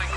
Nothing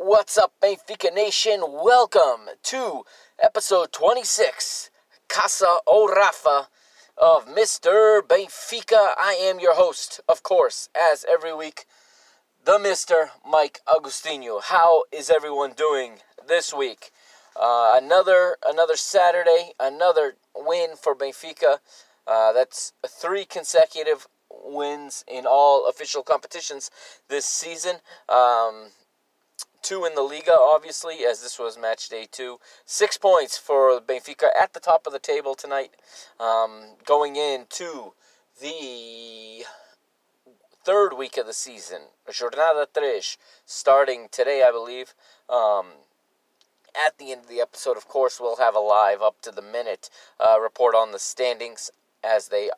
What's up, Benfica Nation? Welcome to episode 26, Caça ao Rafa, of Mr. Benfica. I am your host, of course, as every week, the Mr. Mike Agostinho. How is everyone doing this week? Another Saturday, another win for Benfica. That's 3 consecutive wins in all official competitions this season. 2 in the Liga, obviously, as this was match day 2. 6 points for Benfica at the top of the table tonight, going into the 3rd week of the season, Jornada 3, starting today, I believe. At the end of the episode, of course, we'll have a live, up-to-the-minute report on the standings, as they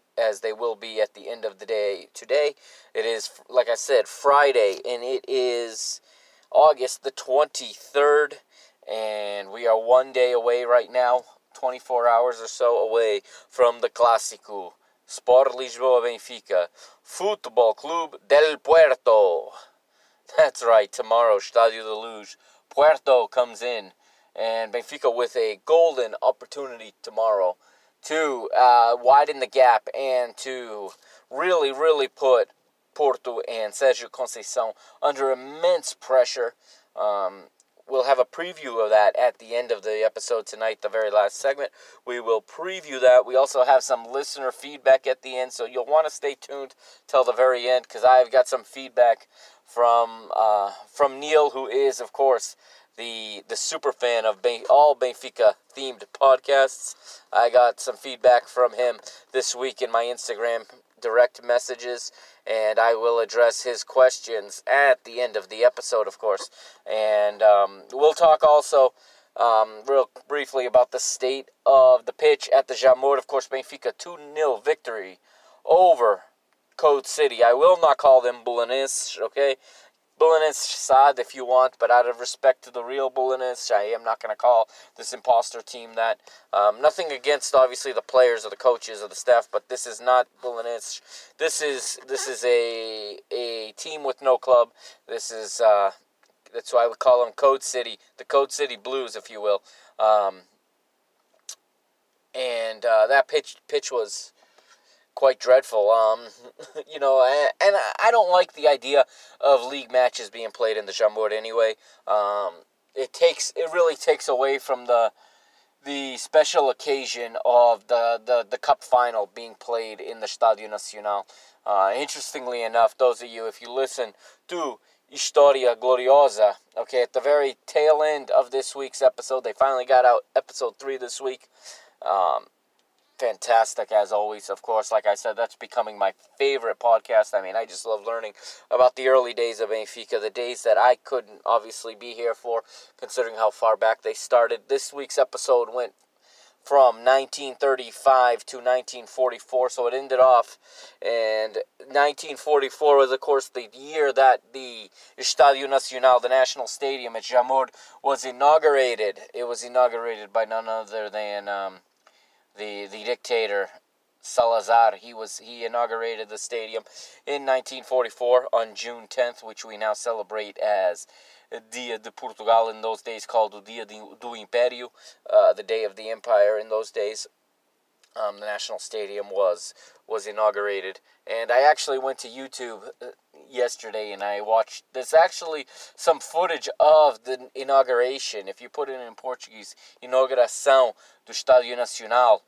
will be at the end of the day today. It is, like I said, Friday, and it is August the 23rd, and we are one day away right now, 24 hours or so away from the Clásico, Sport Lisboa Benfica, Futebol Clube del Porto. That's right, tomorrow, Estádio da Luz, Porto comes in, and Benfica with a golden opportunity tomorrow to widen the gap and to really, really put Porto and Sergio Conceição under immense pressure. We'll have a preview of that at the end of the episode tonight, the very last segment. We will preview that. We also have some listener feedback at the end, so you'll want to stay tuned till the very end, because I've got some feedback from Neil, who is, of course, the super fan of all Benfica-themed podcasts. I got some feedback from him this week in my Instagram direct messages, and I will address his questions at the end of the episode, of course. And we'll talk also real briefly about the state of the pitch at the Jamor. Of course, Benfica 2-0 victory over Code City. I will not call them Bulenish, okay? Bulenish Sad if you want, but out of respect to the real Bulenish, I am not going to call this imposter team that. Nothing against, obviously, the players or the coaches or the staff, but this is not Bulenish. This is a team with no club. This is, that's why I would call them Code City, the Code City Blues, if you will. That pitch was quite dreadful, and I don't like the idea of league matches being played in the Jamor anyway. It really takes away from the special occasion of the cup final being played in the Estádio Nacional. Interestingly enough, those of you, if you listen to Historia Gloriosa, okay, at the very tail end of this week's episode, they finally got out episode 3 this week. Fantastic, as always, of course. Like I said, that's becoming my favorite podcast. I mean, I just love learning about the early days of Benfica, the days that I couldn't obviously be here for, considering how far back they started. This week's episode went from 1935 to 1944, so it ended off, and 1944 was, of course, the year that the Estadio Nacional, the National Stadium at Jamor, was inaugurated. It was inaugurated by none other than the dictator Salazar. He inaugurated the stadium in 1944 on June 10th, which we now celebrate as Dia de Portugal, in those days called the Dia do Imperio, the Day of the Empire. In those days, the National Stadium was inaugurated, and I actually went to YouTube yesterday and I watched. There's actually some footage of the inauguration. If you put it in Portuguese, inauguração do Estádio Nacional.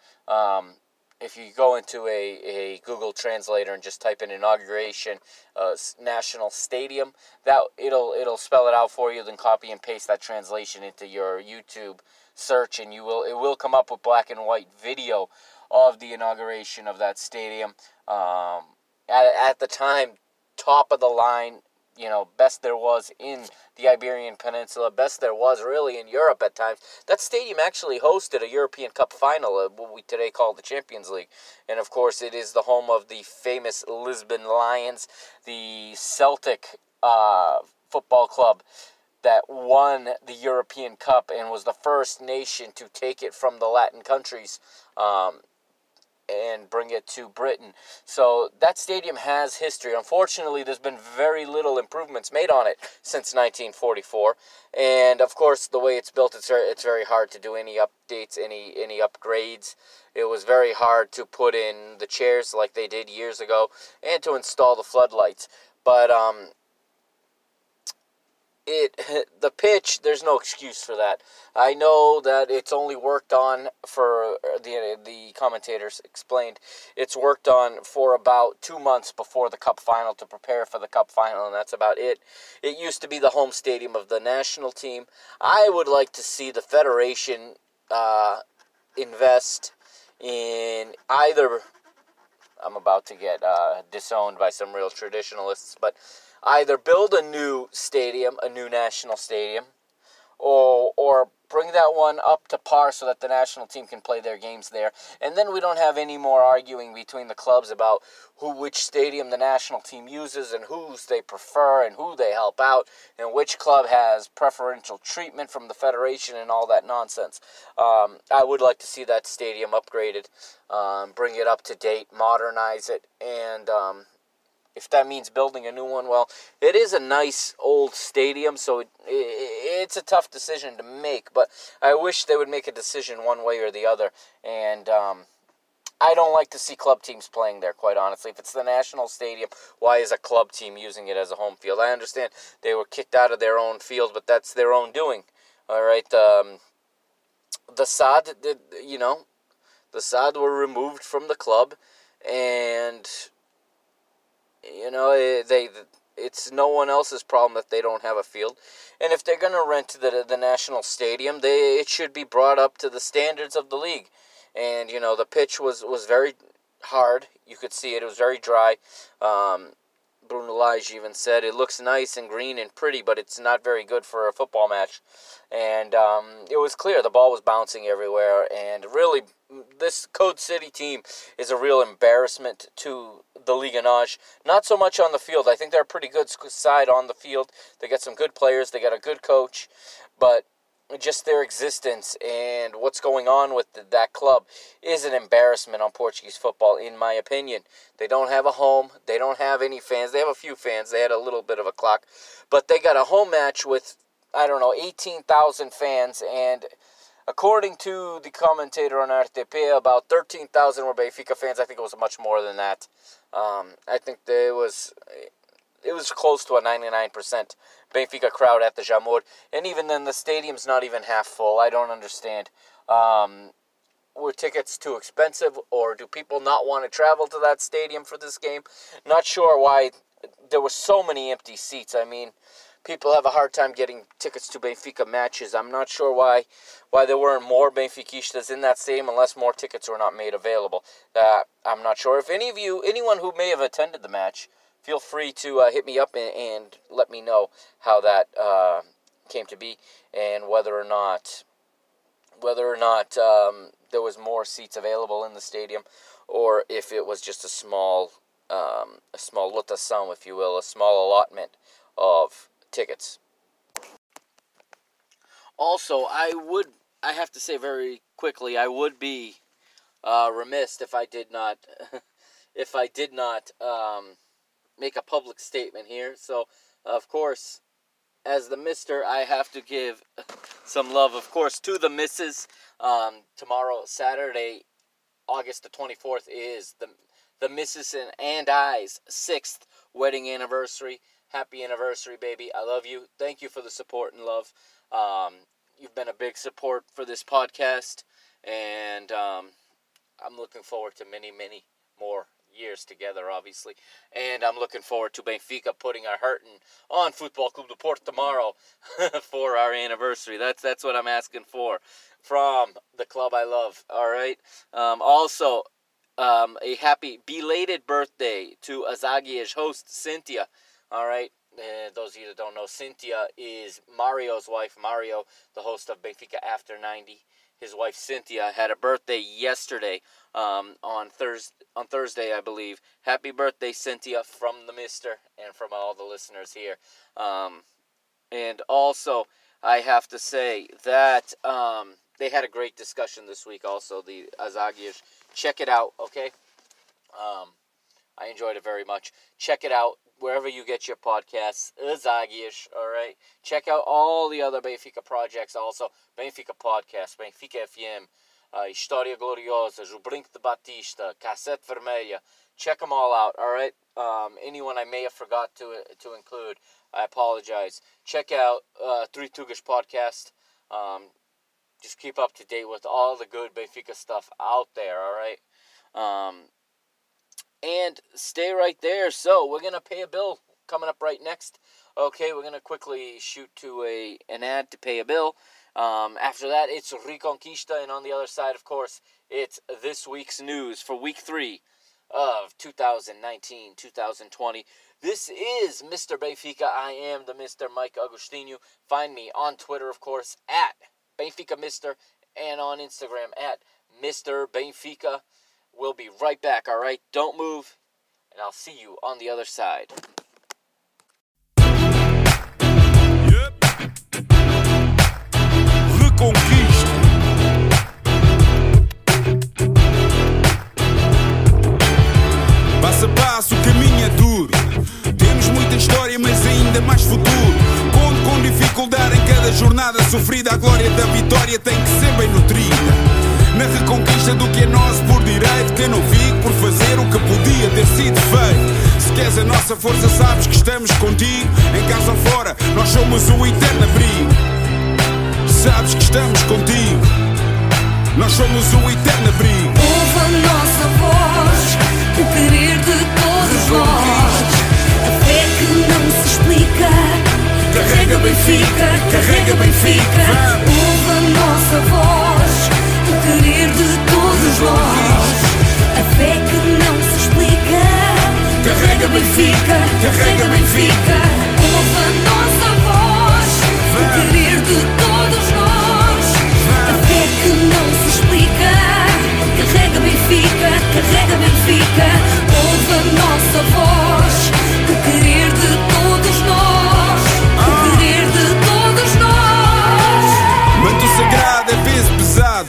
If you go into a Google Translator and just type in inauguration National Stadium, that it'll spell it out for you. Then copy and paste that translation into your YouTube search, and it will come up with black and white video of the inauguration of that stadium. At the time, top of the line, best there was in the Iberian Peninsula, best there was really in Europe at times. That stadium actually hosted a European Cup final, what we today call the Champions League. And of course, it is the home of the famous Lisbon Lions, the Celtic football club that won the European Cup and was the first nation to take it from the Latin countries and bring it to Britain. So that stadium has history. Unfortunately, there's been very little improvements made on it since 1944. And of course, the way it's built, it's very hard to do any updates, any upgrades. It was very hard to put in the chairs like they did years ago and to install the floodlights. But the pitch, there's no excuse for that. I know that it's only worked on for, the commentators explained, it's worked on for about 2 months before the cup final to prepare for the cup final, and that's about it. It used to be the home stadium of the national team. I would like to see the Federation invest in either, I'm about to get disowned by some real traditionalists, but either build a new stadium, a new national stadium, or bring that one up to par so that the national team can play their games there. And then we don't have any more arguing between the clubs about which stadium the national team uses and whose they prefer and who they help out and which club has preferential treatment from the Federation and all that nonsense. I would like to see that stadium upgraded, bring it up to date, modernize it, and if that means building a new one, well, it is a nice old stadium, so it's a tough decision to make, but I wish they would make a decision one way or the other, and I don't like to see club teams playing there, quite honestly. If it's the national stadium, why is a club team using it as a home field? I understand they were kicked out of their own field, but that's their own doing, all right? The SAD, the SAD were removed from the club, and it's no one else's problem that they don't have a field. And if they're going to rent the national stadium, it should be brought up to the standards of the league. And, the pitch was very hard. You could see it. It was very dry. Bruno Lage even said, it looks nice and green and pretty, but it's not very good for a football match. And it was clear. The ball was bouncing everywhere. And really, this Code City team is a real embarrassment to the Ligonage. Not so much on the field. I think they're a pretty good side on the field. They got some good players. They got a good coach. But just their existence and what's going on with that club is an embarrassment on Portuguese football, in my opinion. They don't have a home. They don't have any fans. They have a few fans. They had a little bit of a clock. But they got a home match with, 18,000 fans, and according to the commentator on RTP, about 13,000 were Benfica fans. I think it was much more than that. I think it was close to a 99% Benfica crowd at the Jamor. And even then, the stadium's not even half full. I don't understand. Were tickets too expensive, or do people not want to travel to that stadium for this game? Not sure why there were so many empty seats. I mean, people have a hard time getting tickets to Benfica matches. I'm not sure why there weren't more Benfiquistas in that stadium, unless more tickets were not made available. I'm not sure. If anyone who may have attended the match, feel free to hit me up and let me know how that came to be, and whether or not there was more seats available in the stadium, or if it was just a small lotação, if you will, a small allotment of tickets. Also, I have to say very quickly, I would be remiss if I did not, make a public statement here. So, of course, as the mister, I have to give some love, of course, to the missus. Tomorrow, Saturday, August the 24th, is the missus and I's 6th wedding anniversary. Happy anniversary, baby. I love you. Thank you for the support and love. You've been a big support for this podcast, and I'm looking forward to many, many more years together, obviously. And I'm looking forward to Benfica putting our hurting on Futebol Clube do Porto tomorrow for our anniversary. That's what I'm asking for from the club I love, all right? Also, a happy belated birthday to Azagir's host, Cynthia, all right? Those of you that don't know, Cynthia is Mario's wife. Mario, the host of Benfica After 90. His wife Cynthia had a birthday yesterday, on Thursday, I believe. Happy birthday, Cynthia, from the mister and from all the listeners here. And also, I have to say that they had a great discussion this week also, the Azagir. Check it out, okay? I enjoyed it very much. Check it out wherever you get your podcasts. Azagir, all right? Check out all the other Benfica projects also. Benfica Podcast, Benfica FM, Historia Gloriosa, O Brinco de Batista, Cassette Vermelha. Check them all out, all right? Anyone I may have forgot to include, I apologize. Check out Three Tugas Podcast. Just keep up to date with all the good Benfica stuff out there, all right? And stay right there. So we're going to pay a bill coming up right next. Okay, we're going to quickly shoot to an ad to pay a bill. After that, it's Reconquista, and on the other side, of course, it's this week's news for week 3 of 2019-2020. This is Mr. Benfica. I am the Mr. Mike Agostinho. Find me on Twitter, of course, at Benfica Mister, and on Instagram at Mr. Benfica. We'll be right back, all right? Don't move, and I'll see you on the other side. Reconquista. Passo a passo, o caminho é duro. Temos muita história, mas ainda mais futuro. Conto com dificuldade em cada jornada sofrida. A glória da vitória tem que ser bem nutrida. Na reconquista do que é nosso por direito. Quem não vive por fazer o que podia ter sido feito. Se queres a nossa força, sabes que estamos contigo. Em casa ou fora, nós somos o eterno abrigo. Sabes que estamos contigo. Nós somos o eterno abrigo. Ouve a nossa voz, o querer de todos nós. A fé que não se explica. Carrega Benfica, carrega Benfica. Ouve a nossa voz, o querer de todos nós. A fé que não se explica. Carrega Benfica, carrega Benfica. Ouve a nossa voz, o querer de todos nós. Carrega Benfica, ouve a nossa voz, o querer de todos nós, o querer de todos nós. Manto sagrado é peso pesado,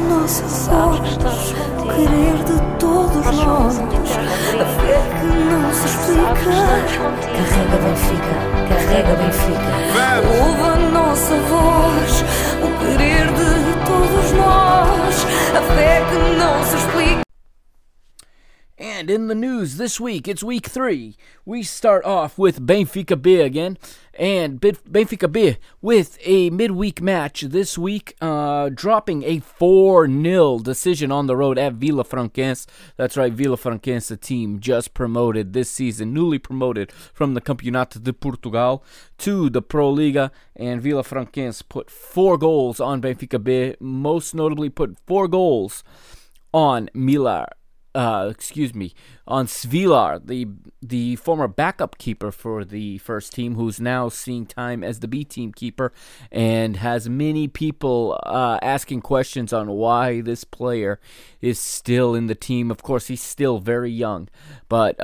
nossa voz, o querer de todos nós. A fé que não se explica. Carrega Benfica, carrega Benfica. Ouve a nossa voz, querer de todos nós, a fé que não se explica. And in the news this week. It's week 3. We start off with Benfica B again. And Benfica B with a midweek match this week, dropping a 4-0 decision on the road at Vila Franquense. That's right, Vila Franquense, a team just promoted this season, newly promoted from the Campeonato de Portugal to the Pro Liga. And Vila Franquense put 4 goals on Benfica B, most notably put 4 goals on Svilar, the former backup keeper for the first team, who's now seeing time as the B team keeper, and has many people asking questions on why this player is still in the team. Of course, he's still very young, but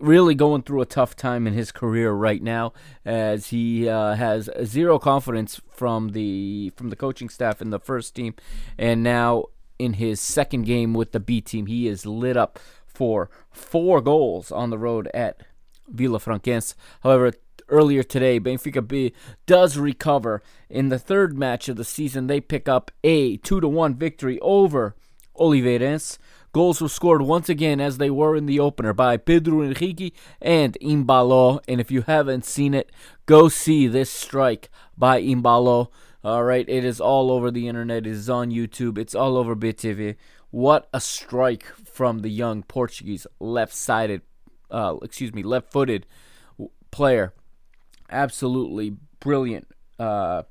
really going through a tough time in his career right now, as he has zero confidence from the coaching staff in the first team, and now in his second game with the B team, he is lit up for 4 goals on the road at Vila Franquense. However, earlier today, Benfica B does recover. In the third match of the season, they pick up a 2-1 victory over Oliveirense. Goals were scored once again, as they were in the opener, by Pedro Henrique and Imbalo. And if you haven't seen it, go see this strike by Imbalo. All right, it is all over the internet. It is on YouTube. It's all over BTV. What a strike from the young Portuguese left-footed player. Absolutely brilliant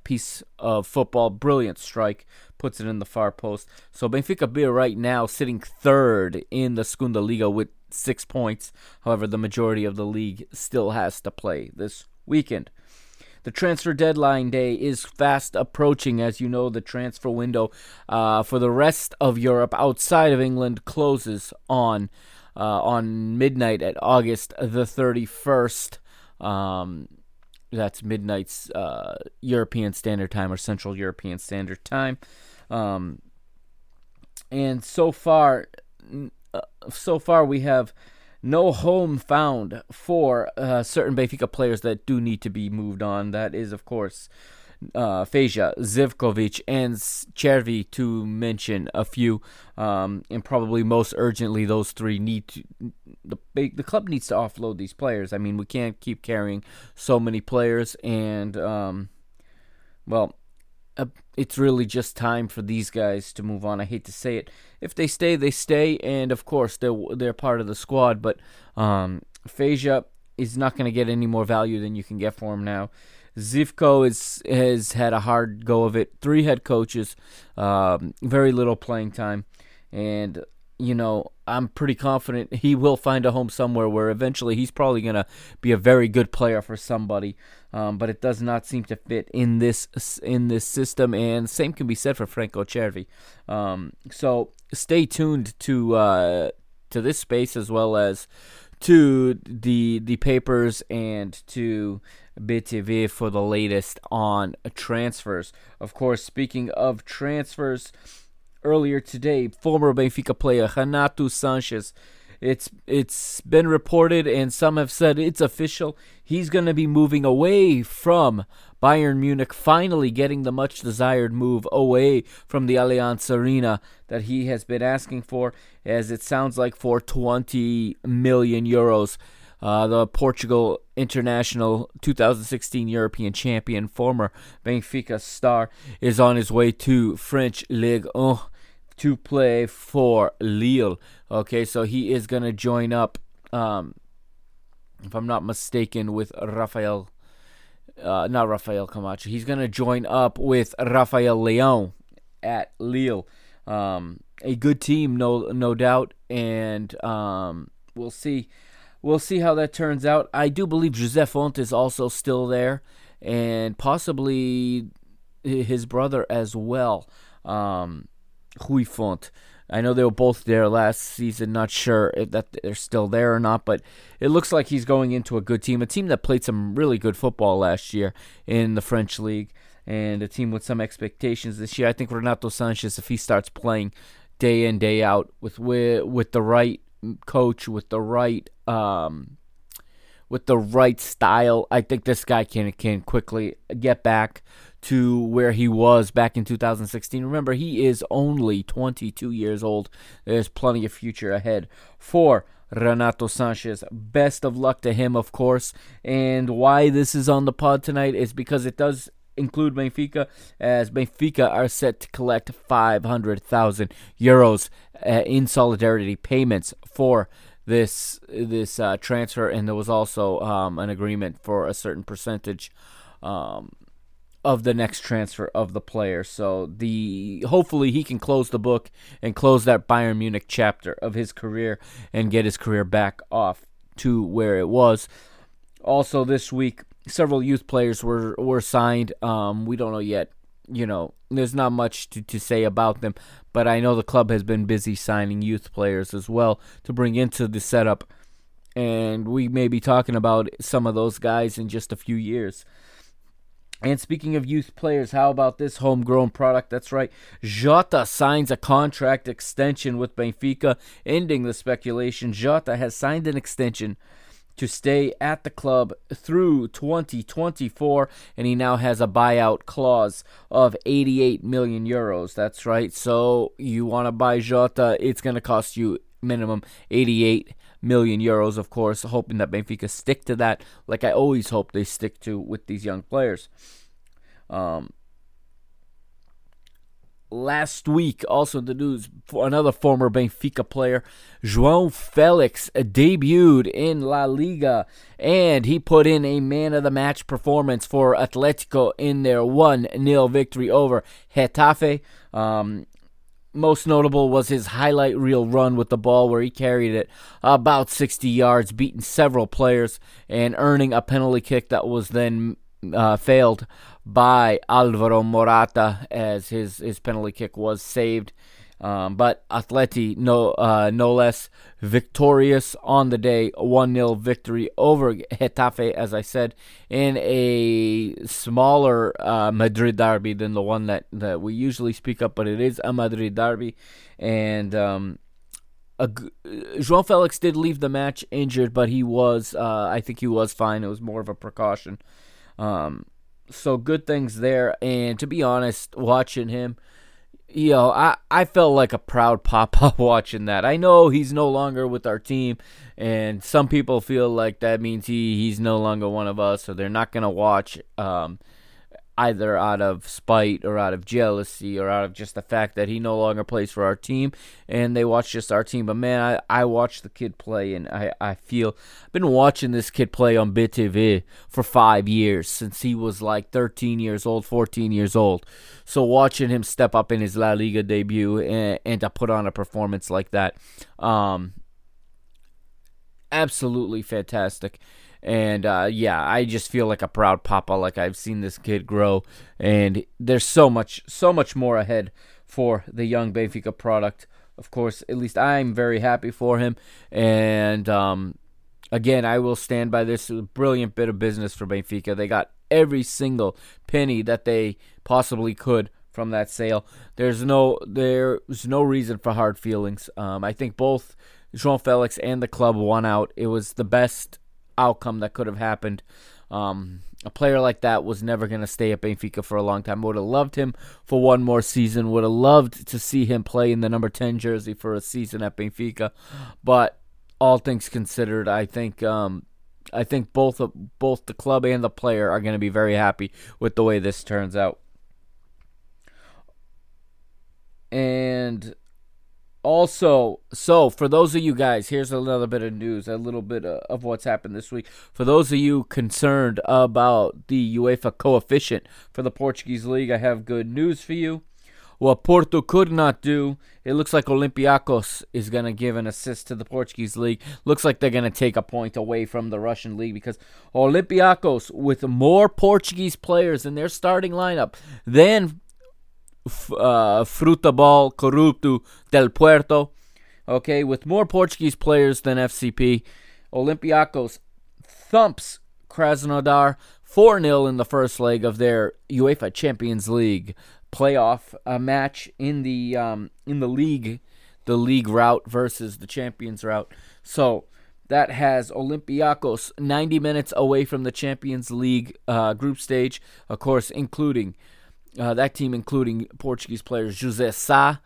piece of football. Brilliant strike. Puts it in the far post. So Benfica B right now sitting third in the Segunda Liga with 6 points. However, the majority of the league still has to play this weekend. The transfer deadline day is fast approaching. As you know, the transfer window for the rest of Europe outside of England closes on midnight at August the 31st. That's midnight's European Standard Time, or Central European Standard Time. And so far we have no home found for certain Benfica players that do need to be moved on. That is, of course, Feja, Zivkovic, and Cervi, to mention a few. And probably most urgently, those three need to... The club needs to offload these players. I mean, we can't keep carrying so many players. And, it's really just time for these guys to move on. I hate to say it. If they stay, they stay, and of course they're part of the squad. But Feja is not going to get any more value than you can get for him now. Zivko has had a hard go of it. 3 head coaches, very little playing time, and I'm pretty confident he will find a home somewhere, where eventually he's probably going to be a very good player for somebody, but it does not seem to fit in this system, and same can be said for Franco Cervi. So stay tuned to this space, as well as to the papers and to BTV for the latest on transfers. Of course, speaking of transfers, earlier today, former Benfica player Renato Sanchez, it's been reported, and some have said it's official, he's going to be moving away from Bayern Munich, finally getting the much-desired move away from the Allianz Arena that he has been asking for, as it sounds like for 20 million euros. The Portugal international, 2016 European champion, former Benfica star, is on his way to French Ligue 1 to play for Lille. Okay, so he is going to join up, if I'm not mistaken, with not Rafael Camacho. He's going to join up with Rafael Leão at Lille. A good team, no doubt, and we'll see. We'll see how that turns out. I do believe José Fonte is also still there, and possibly his brother as well. Rui Fonte. I know they were both there last season. Not sure if that they're still there or not, but it looks like he's going into a good team, a team that played some really good football last year in the French League, and a team with some expectations this year. I think Renato Sanchez, if he starts playing day in, day out with the right coach, with the right with the right style, I think this guy can quickly get back to where he was back in 2016. Remember, he is only 22 years old. There's plenty of future ahead for Renato Sanchez. Best of luck to him, of course. And why this is on the pod tonight is because it does include Benfica, as Benfica are set to collect €500,000 in solidarity payments for this transfer. And there was also an agreement for a certain percentage of the next transfer of the player. So hopefully he can close the book and close that Bayern Munich chapter of his career and get his career back off to where it was. Also this week, several youth players were signed. We don't know yet. You know, there's not much to say about them, but I know the club has been busy signing youth players as well to bring into the setup, and we may be talking about some of those guys in just a few years. And speaking of youth players, how about this homegrown product? That's right. Jota signs a contract extension with Benfica, ending the speculation. Jota has signed an extension to stay at the club through 2024, and he now has a buyout clause of €88 million. That's right. So you want to buy Jota, it's going to cost you minimum €88 million, of course, hoping that Benfica stick to that, like I always hope they stick to with these young players. Last week, also in the news, another former Benfica player, João Felix, debuted in La Liga, and he put in a man-of-the-match performance for Atletico in their 1-0 victory over Getafe. Most notable was his highlight reel run with the ball, where he carried it about 60 yards, beating several players, and earning a penalty kick that was then failed by Alvaro Morata, as his penalty kick was saved. But Atleti, no less, victorious on the day, 1-0 victory over Getafe, as I said, in a smaller Madrid derby than the one that we usually speak of, but it is a Madrid derby. And João Felix did leave the match injured, but he was, I think he was fine. It was more of a precaution. So good things there. And to be honest, watching him, you know, I felt like a proud papa watching that. I know he's no longer with our team, and some people feel like that means he's no longer one of us, so they're not going to watch either out of spite or out of jealousy or out of just the fact that he no longer plays for our team, and they watch just our team. But, man, I watched the kid play, and I feel I've been watching this kid play on BTV for 5 years, since he was like 13 years old, 14 years old. So watching him step up in his La Liga debut and to put on a performance like that, absolutely fantastic. And, yeah, I just feel like a proud papa, like I've seen this kid grow. And there's so much more ahead for the young Benfica product. Of course, at least I'm very happy for him. And, again, I will stand by this. It was a brilliant bit of business for Benfica. They got every single penny that they possibly could from that sale. There's no reason for hard feelings. I think both João Felix and the club won out. It was the best outcome that could have happened. A player like that was never going to stay at Benfica for a long time. Would have loved him for one more season. Would have loved to see him play in the number 10 jersey for a season at Benfica. But all things considered, I think both the club and the player are going to be very happy with the way this turns out. And also, so for those of you guys, here's another bit of news, a little bit of what's happened this week. For those of you concerned about the UEFA coefficient for the Portuguese league, I have good news for you. What Porto could not do, it looks like Olympiacos is going to give an assist to the Portuguese league. Looks like they're going to take a point away from the Russian league, because Olympiacos, with more Portuguese players in their starting lineup than Futebol Clube do Porto, okay, with more Portuguese players than FCP, Olympiacos thumps Krasnodar 4-0 in the first leg of their UEFA Champions League playoff match in the league route versus the Champions route. So that has Olympiacos 90 minutes away from the Champions League group stage, of course, including that team, including Portuguese players José Sá,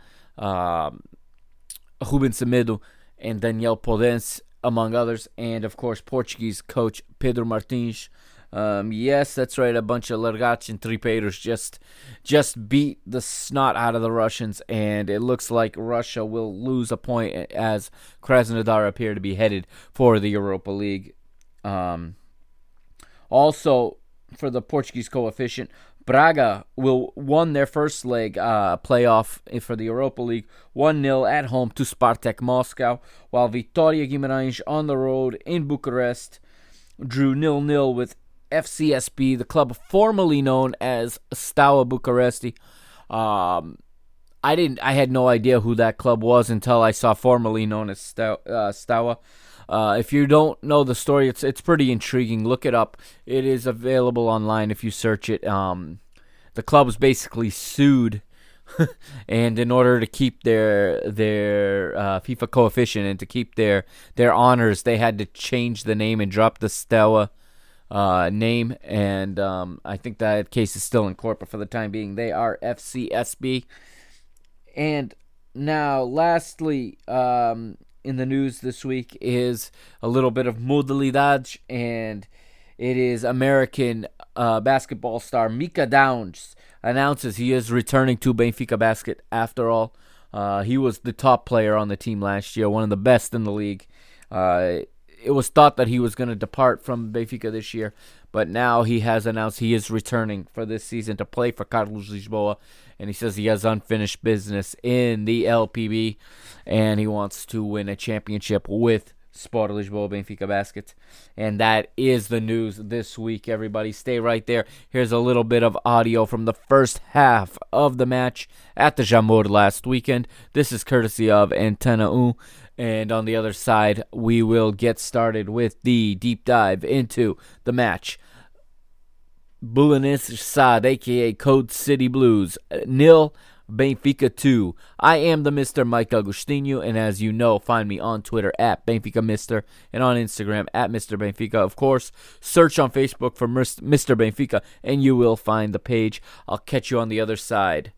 Ruben Semedo, and Daniel Podence, among others, and, of course, Portuguese coach Pedro Martins. Yes, that's right, a bunch of Largac and Tripeiros just beat the snot out of the Russians, and it looks like Russia will lose a point as Krasnodar appear to be headed for the Europa League. Also, for the Portuguese coefficient, Braga won their first leg playoff for the Europa League 1-0 at home to Spartak Moscow, while Vitoria Guimarães on the road in Bucharest drew 0-0 with FCSB, the club formerly known as Steaua Bucharesti. I had no idea who that club was until I saw formerly known as Steaua. If you don't know the story, it's pretty intriguing. Look it up. It is available online if you search it. The club was basically sued, and in order to keep their FIFA coefficient and to keep their honors, they had to change the name and drop the Steaua name. And I think that case is still in court, but for the time being, they are FCSB. And now, lastly, in the news this week is a little bit of modalidade, and it is American basketball star Mika Downs announces he is returning to Benfica basket after all. He was the top player on the team last year, one of the best in the league. It was thought that he was going to depart from Benfica this year, but now he has announced he is returning for this season to play for Carlos Lisboa, and he says he has unfinished business in the LPB, and he wants to win a championship with Sport Lisboa Benfica Basket. And that is the news this week, everybody. Stay right there. Here's a little bit of audio from the first half of the match at the Jamor last weekend. This is courtesy of Antena Um. And on the other side, we will get started with the deep dive into the match. Bulenish, a.k.a. Code City Blues, 0, Benfica 2. I am the Mr. Mike Agostinho, and as you know, find me on Twitter at Benfica Mister and on Instagram at Mr. Benfica. Of course, search on Facebook for Mr. Benfica, and you will find the page. I'll catch you on the other side.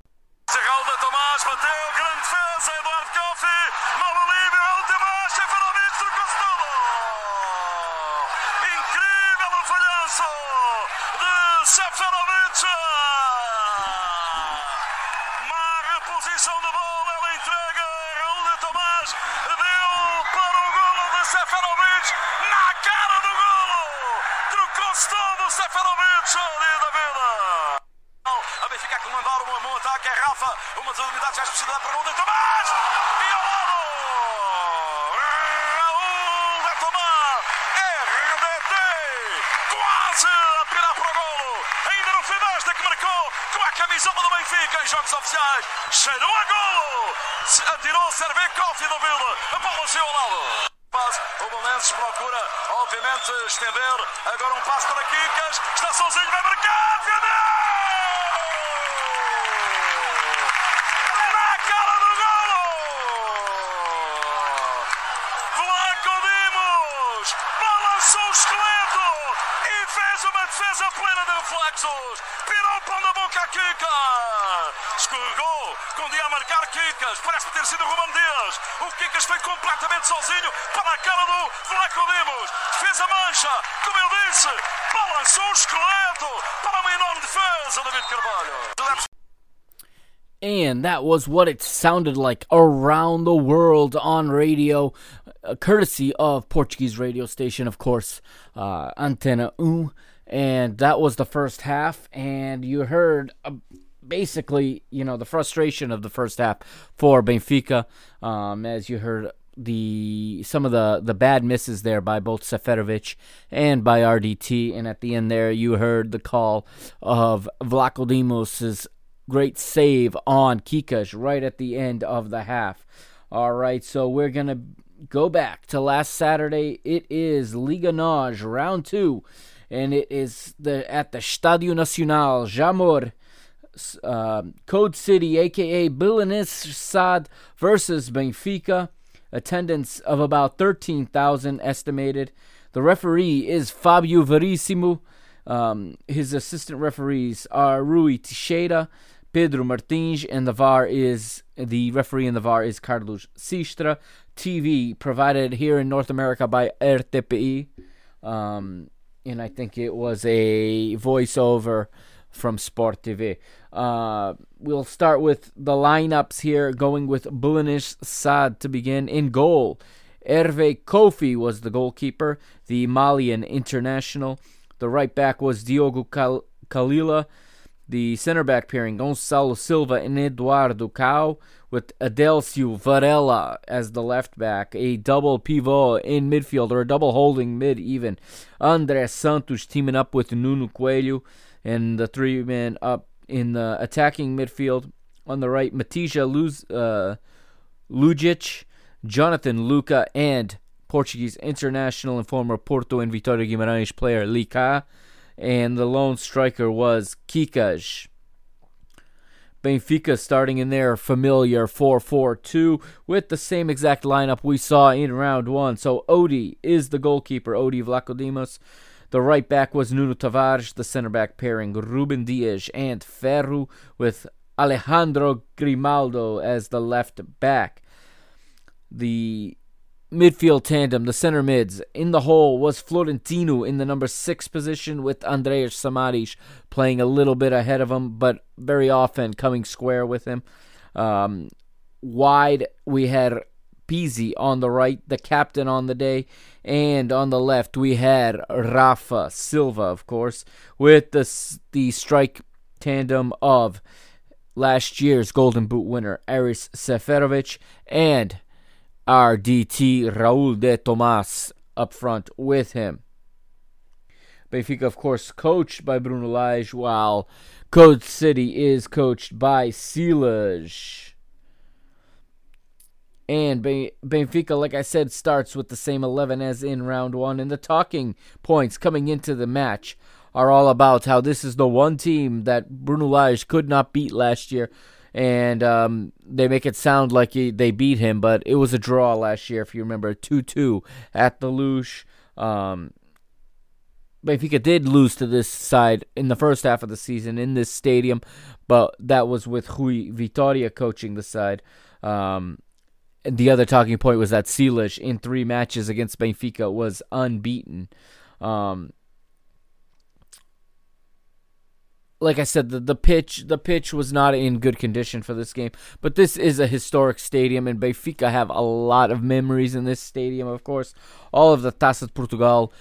And that was what it sounded like around the world on radio, courtesy of Portuguese radio station, of course, Antena Um. And that was the first half, and you heard basically, you know, the frustration of the first half for Benfica, as you heard some of the bad misses there by both Seferovic and by RDT, and at the end there you heard the call of Vlaco Dimos's great save on Kikas right at the end of the half. All right, so we're gonna go back to last Saturday. It is Liga NOS round 2, and it is at the Estádio Nacional Jamor. Code City, aka Belenenses Sade versus Benfica. attendance of about 13,000 estimated. The referee is Fábio Veríssimo. His assistant referees are Rui Teixeira, Pedro Martins, and the referee in the VAR is Carlos Sistra. TV provided here in North America by RTPI. And I think it was a voiceover from Sport TV. We'll start with the lineups here, going with Bulenish Sad to begin. In goal, Hervé Koffi was the goalkeeper, the Malian international. The right back was Diogo Kalila. The center back pairing, Gonçalo Silva and Eduardo Kau, with Adelcio Varela as the left back, a double pivot in midfield, or a double holding mid even. André Santos teaming up with Nuno Coelho, and the three men up in the attacking midfield. On the right, Matija Lujic, Jonathan Luca, and Portuguese international and former Porto and Vitoria Guimarães player Lika. And the lone striker was Kikaj. Benfica starting in their familiar 4-4-2 with the same exact lineup we saw in round one. So Odi is the goalkeeper, Odi Vlachodimos. The right back was Nuno Tavares. The center back pairing, Ruben Dias and Ferru, with Alejandro Grimaldo as the left back. The midfield tandem, the center mids, in the hole was Florentino in the number 6 position, with Andreas Samaris playing a little bit ahead of him, but very often coming square with him. Wide, we had Pizzi on the right, the captain on the day, and on the left we had Rafa Silva, of course, with the strike tandem of last year's Golden Boot winner, Aris Seferovic, and RDT Raul de Tomas up front with him. Benfica, of course, coached by Bruno Lage, while Code City is coached by Silas. And Benfica, like I said, starts with the same 11 as in round one. And the talking points coming into the match are all about how this is the one team that Bruno Lage could not beat last year. And they make it sound like they beat him, but it was a draw last year, if you remember, 2-2 at the Luz. Benfica did lose to this side in the first half of the season in this stadium, but that was with Rui Vitória coaching the side. The other talking point was that Silas, in 3 matches against Benfica, was unbeaten. Like I said, the pitch was not in good condition for this game. But this is a historic stadium, and Benfica have a lot of memories in this stadium, of course. All of the Taça de Portugal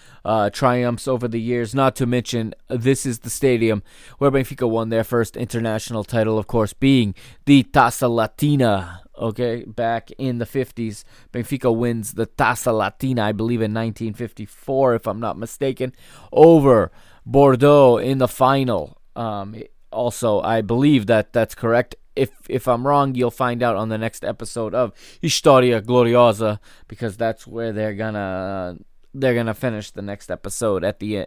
triumphs over the years, not to mention this is the stadium where Benfica won their first international title, of course, being the Taça Latina. Okay, back in the 50s, Benfica wins the Taça Latina, I believe in 1954, if I'm not mistaken, over Bordeaux in the final. Also, I believe that's correct. If I'm wrong, you'll find out on the next episode of Historia Gloriosa, because that's where they're gonna finish the next episode at the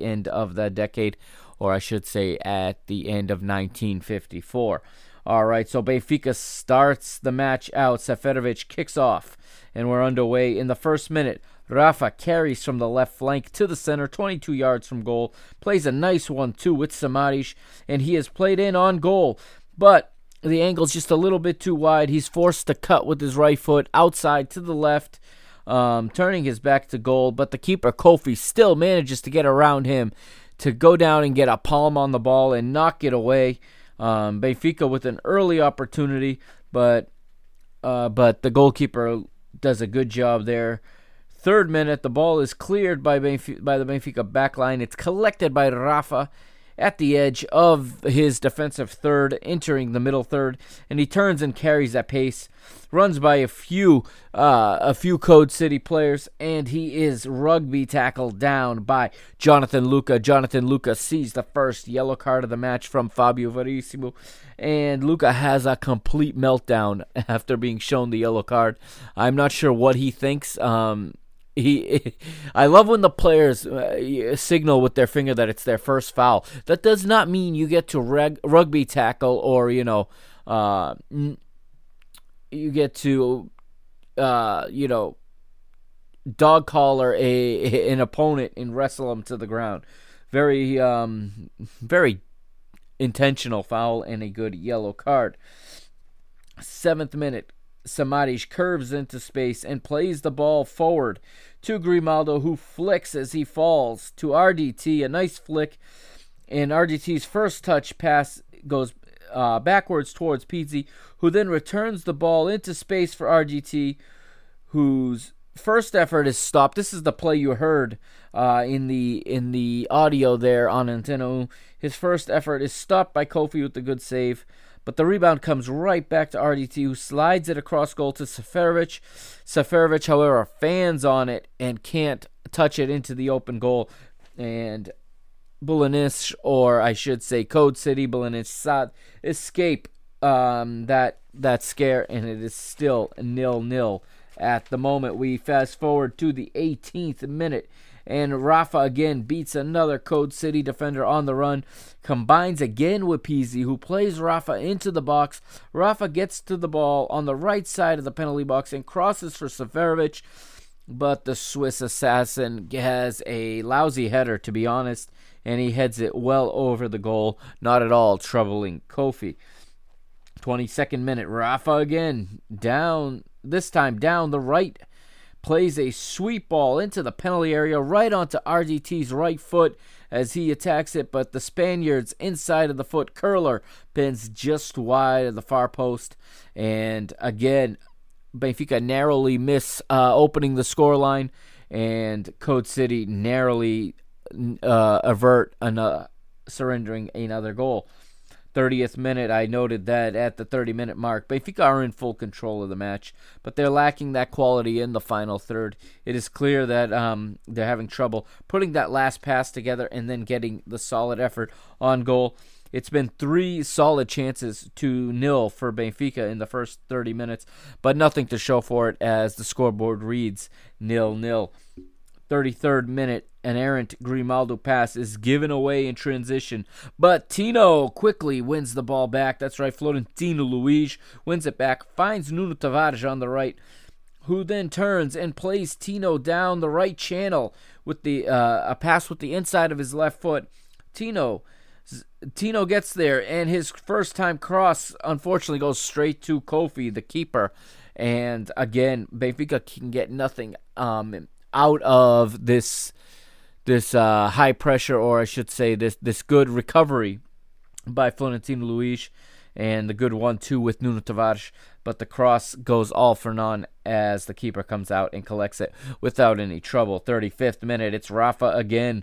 end of the decade, or I should say at the end of 1954. All right, so Benfica starts the match out. Seferovic kicks off, and we're underway in the first minute. Rafa carries from the left flank to the center, 22 yards from goal. Plays a nice 1-2 with Samaris, and he is played in on goal. But the angle's just a little bit too wide. He's forced to cut with his right foot outside to the left, turning his back to goal. But the keeper, Koffi, still manages to get around him to go down and get a palm on the ball and knock it away. Benfica with an early opportunity, but the goalkeeper does a good job there. Third minute, the ball is cleared by the Benfica backline. It's collected by Rafa at the edge of his defensive third, entering the middle third, and he turns and carries at pace. Runs by a few Code City players, and he is rugby tackled down by Jonathan Luca. Jonathan Luca sees the first yellow card of the match from Fábio Veríssimo, and Luca has a complete meltdown after being shown the yellow card. I'm not sure what he thinks. I love when the players signal with their finger that it's their first foul. That does not mean you get to rugby tackle, or you get to dog collar an opponent and wrestle him to the ground. Very intentional foul and a good yellow card. 7th minute, Samadish curves into space and plays the ball forward to Grimaldo, who flicks as he falls to RDT. A nice flick, and RDT's first touch pass goes backwards towards Pizzi, who then returns the ball into space for RDT, whose first effort is stopped. This is the play you heard in the audio there on Antena Um. His first effort is stopped by Koffi with a good save, but the rebound comes right back to RDT, who slides it across goal to Seferovic. Seferovic, however, fans on it and can't touch it into the open goal. And Bulenish, or I should say Code City, Bulenish Sad, escape that scare, and it is still 0-0 at the moment. We fast forward to the 18th minute, and Rafa again beats another Code City defender on the run, combines again with Pizzi, who plays Rafa into the box. Rafa gets to the ball on the right side of the penalty box and crosses for Seferovic, but the Swiss assassin has a lousy header, to be honest, and he heads it well over the goal, not at all troubling Koffi. 22nd minute, Rafa again down, this time down the right, plays a sweep ball into the penalty area right onto RDT's right foot as he attacks it, but the Spaniard's inside of the foot curler pins just wide of the far post, and again Benfica narrowly miss opening the scoreline, and Code City narrowly avert surrendering another goal. 30th minute, I noted that at the 30-minute mark, Benfica are in full control of the match, but they're lacking that quality in the final third. It is clear that they're having trouble putting that last pass together and then getting the solid effort on goal. It's been 3 solid chances to nil for Benfica in the first 30 minutes, but nothing to show for it as the scoreboard reads 0-0. 33rd minute, an errant Grimaldo pass is given away in transition, but Tino quickly wins the ball back. That's right, Florentino Luiz wins it back, finds Nuno Tavares on the right, who then turns and plays Tino down the right channel with the a pass with the inside of his left foot. Tino gets there, and his first time cross unfortunately goes straight to Koffi, the keeper, and again Benfica can get nothing out of this high pressure, or I should say this good recovery by Florentino Luiz, and the good 1-2 with Nuno Tavares, but the cross goes all for none as the keeper comes out and collects it without any trouble. 35th minute, it's Rafa again.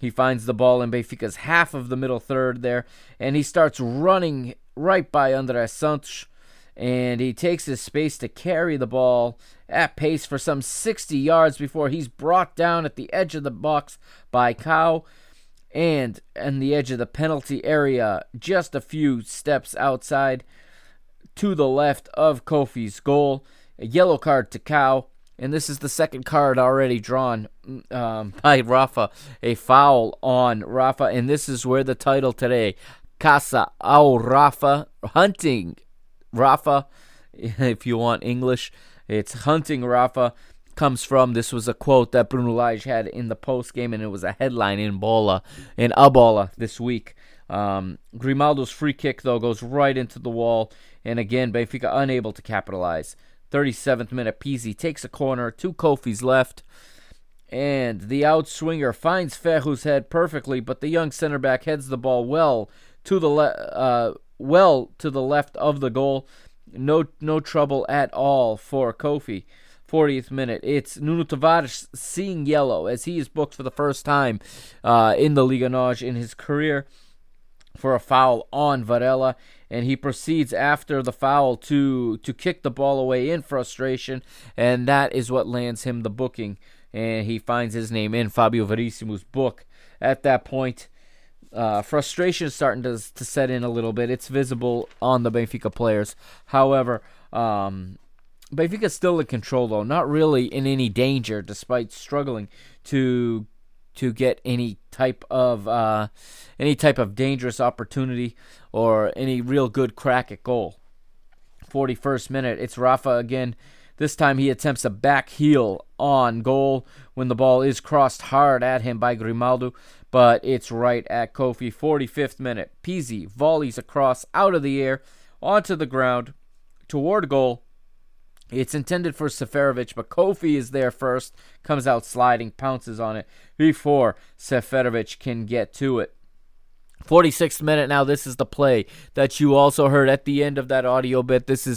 He finds the ball in Benfica's half of the middle third there, and he starts running right by André Santos, and he takes his space to carry the ball at pace for some 60 yards before he's brought down at the edge of the box by Kau, and on the edge of the penalty area, just a few steps outside to the left of Kofi's goal. A yellow card to Kau, and this is the second card already drawn by Rafa, a foul on Rafa, and this is where the title today, Caça ao Rafa, hunting Rafa, if you want English, it's hunting Rafa, comes from, this was a quote that Bruno Lage had in the post game, and it was a headline in Abola this week. Grimaldo's free kick, though, goes right into the wall, and again, Benfica unable to capitalize. 37th minute, Pizzi takes a corner to Kofi's left, and the outswinger finds Ferru's head perfectly, but the young center back heads the ball well to the left of the goal. No trouble at all for Koffi. 40th minute, it's Nuno Tavares seeing yellow as he is booked for the first time in the Liga NOS in his career for a foul on Varela, and he proceeds after the foul to kick the ball away in frustration, and that is what lands him the booking, and he finds his name in Fábio Veríssimo's book at that point. Frustration is starting to set in a little bit. It's visible on the Benfica players. However, Benfica is still in control, though. Not really in any danger, despite struggling to get any type of dangerous opportunity or any real good crack at goal. 41st minute, it's Rafa again. This time he attempts a back heel on goal when the ball is crossed hard at him by Grimaldo, but it's right at Koffi. 45th minute, Pizzi volleys across out of the air onto the ground toward goal. It's intended for Seferovic, but Koffi is there first, comes out sliding, pounces on it before Seferovic can get to it. 46th minute now. This is the play that you also heard at the end of that audio bit. This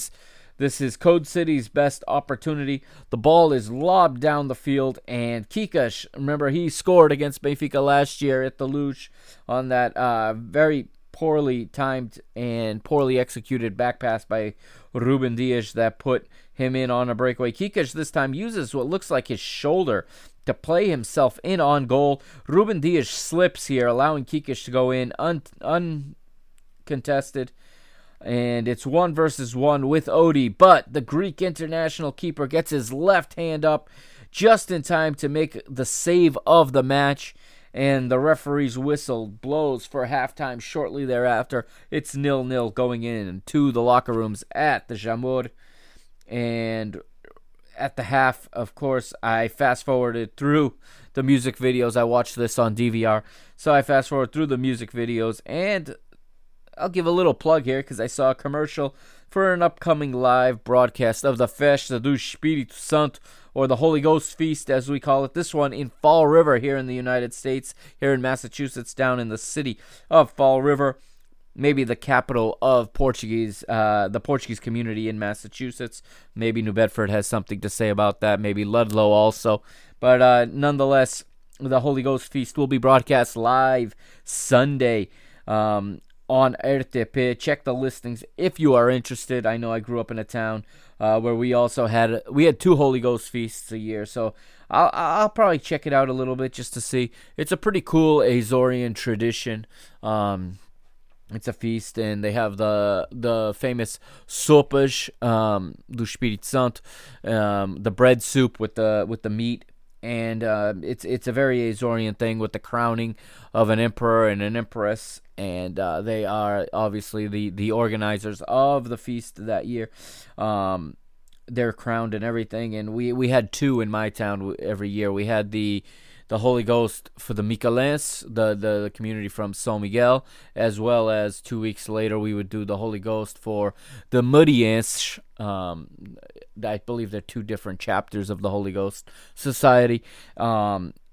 is Code City's best opportunity. The ball is lobbed down the field, and Kikash, remember he scored against Benfica last year at the Luge on that very poorly timed and poorly executed back pass by Ruben Dias that put him in on a breakaway. Kikash this time uses what looks like his shoulder to play himself in on goal. Ruben Dias slips here, allowing Kikash to go in uncontested. And it's 1 versus 1 with Odie, but the Greek international keeper gets his left hand up just in time to make the save of the match. And the referee's whistle blows for halftime shortly thereafter. It's 0-0 going in to the locker rooms at the Jamor. And at the half, of course, I fast-forwarded through the music videos. I watched this on DVR. So I fast-forwarded through the music videos. And I'll give a little plug here because I saw a commercial for an upcoming live broadcast of the Festa do Espírito Santo, or the Holy Ghost Feast, as we call it. This one in Fall River here in the United States, here in Massachusetts, down in the city of Fall River, maybe the capital of the Portuguese community in Massachusetts. Maybe New Bedford has something to say about that. Maybe Ludlow also. But nonetheless, the Holy Ghost Feast will be broadcast live Sunday on RTP. Check the listings if you are interested. I know I grew up in a town where we also had two Holy Ghost feasts a year, so I'll probably check it out a little bit just to see. It's a pretty cool Azorean tradition. It's a feast, and they have the famous sopas do Espírito Santo, the bread soup with the meat. And it's a very Azorean thing with the crowning of an emperor and an empress. And they are obviously the organizers of the feast that year. They're crowned and everything. And we had two in my town every year. We had the Holy Ghost for the Michelenses, the community from São Miguel, as well as 2 weeks later we would do the Holy Ghost for the Murienses. I believe they're two different chapters of the Holy Ghost Society.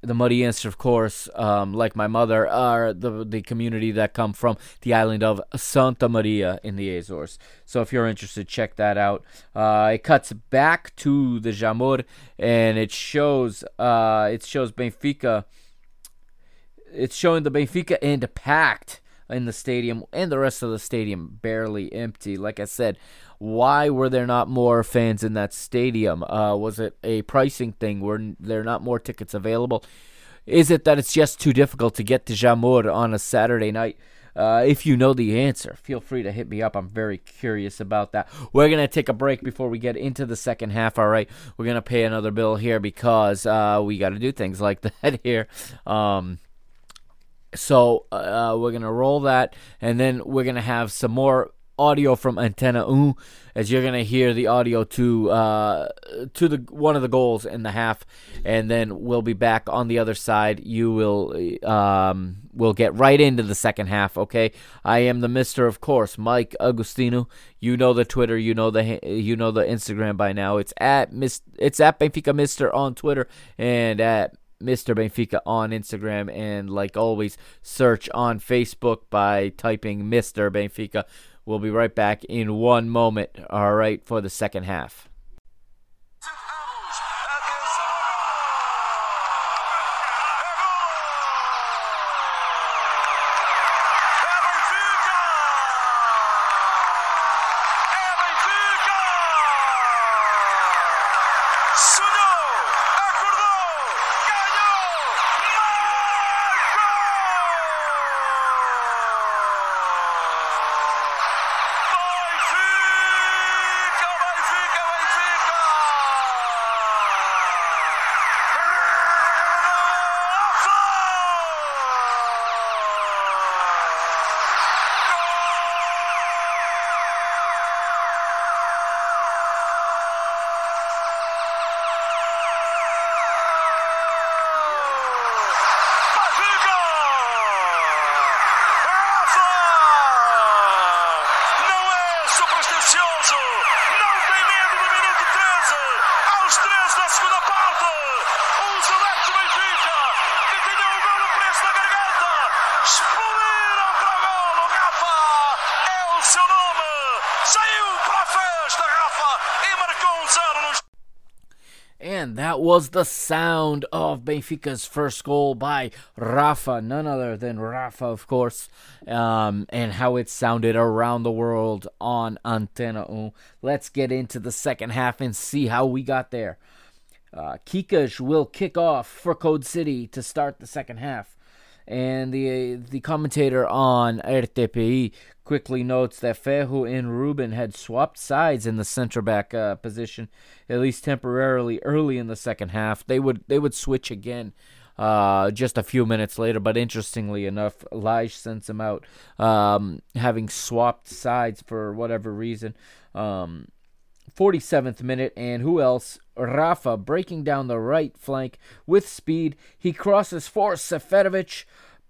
The Murienses, of course, like my mother, are the community that come from the island of Santa Maria in the Azores. So if you're interested, check that out. It cuts back to the Jamor, and it shows Benfica. It's showing the Benfica end packed in the stadium, and the rest of the stadium barely empty. Like I said, why were there not more fans in that stadium? Was it a pricing thing? Were there not more tickets available? Is it that it's just too difficult to get to Jamor on a Saturday night? If you know the answer, feel free to hit me up. I'm very curious about that. We're going to take a break before we get into the second half, all right? We're going to pay another bill here because we got to do things like that here. So we're going to roll that, and then we're going to have some more audio from Antena Um, as you're going to hear the audio to the one of the goals in the half, and then we'll be back on the other side. You will we'll get right into the second half, okay? I am the Mr., of course, Mike Agostinho. You know the Twitter, you know the Instagram by now. It's at Benfica Mr. on Twitter and at Mr. Benfica on Instagram, and like always, search on Facebook by typing Mr. Benfica. We'll be right back in one moment, all right, for the second half. Benfica Alonso não tem medo do minuto 13, aos 13 da segunda parte. Os adeptos do Benfica, que tinham o golo preso na garganta, explodiram para o golo. Rafa é o seu nome, saiu para a festa Rafa e marcou um zero nos... And that was the sound of Benfica's first goal by Rafa, none other than Rafa, of course, and how it sounded around the world on Antena Um. Let's get into the second half and see how we got there. Kikaj will kick off for Code City to start the second half. And the commentator on RTPI quickly notes that Ferro and Ruben had swapped sides in the center-back position, at least temporarily, early in the second half. They would switch again just a few minutes later, but interestingly enough, Lage sends him out having swapped sides for whatever reason. 47th minute, and who else? Rafa breaking down the right flank with speed. He crosses for Seferovic,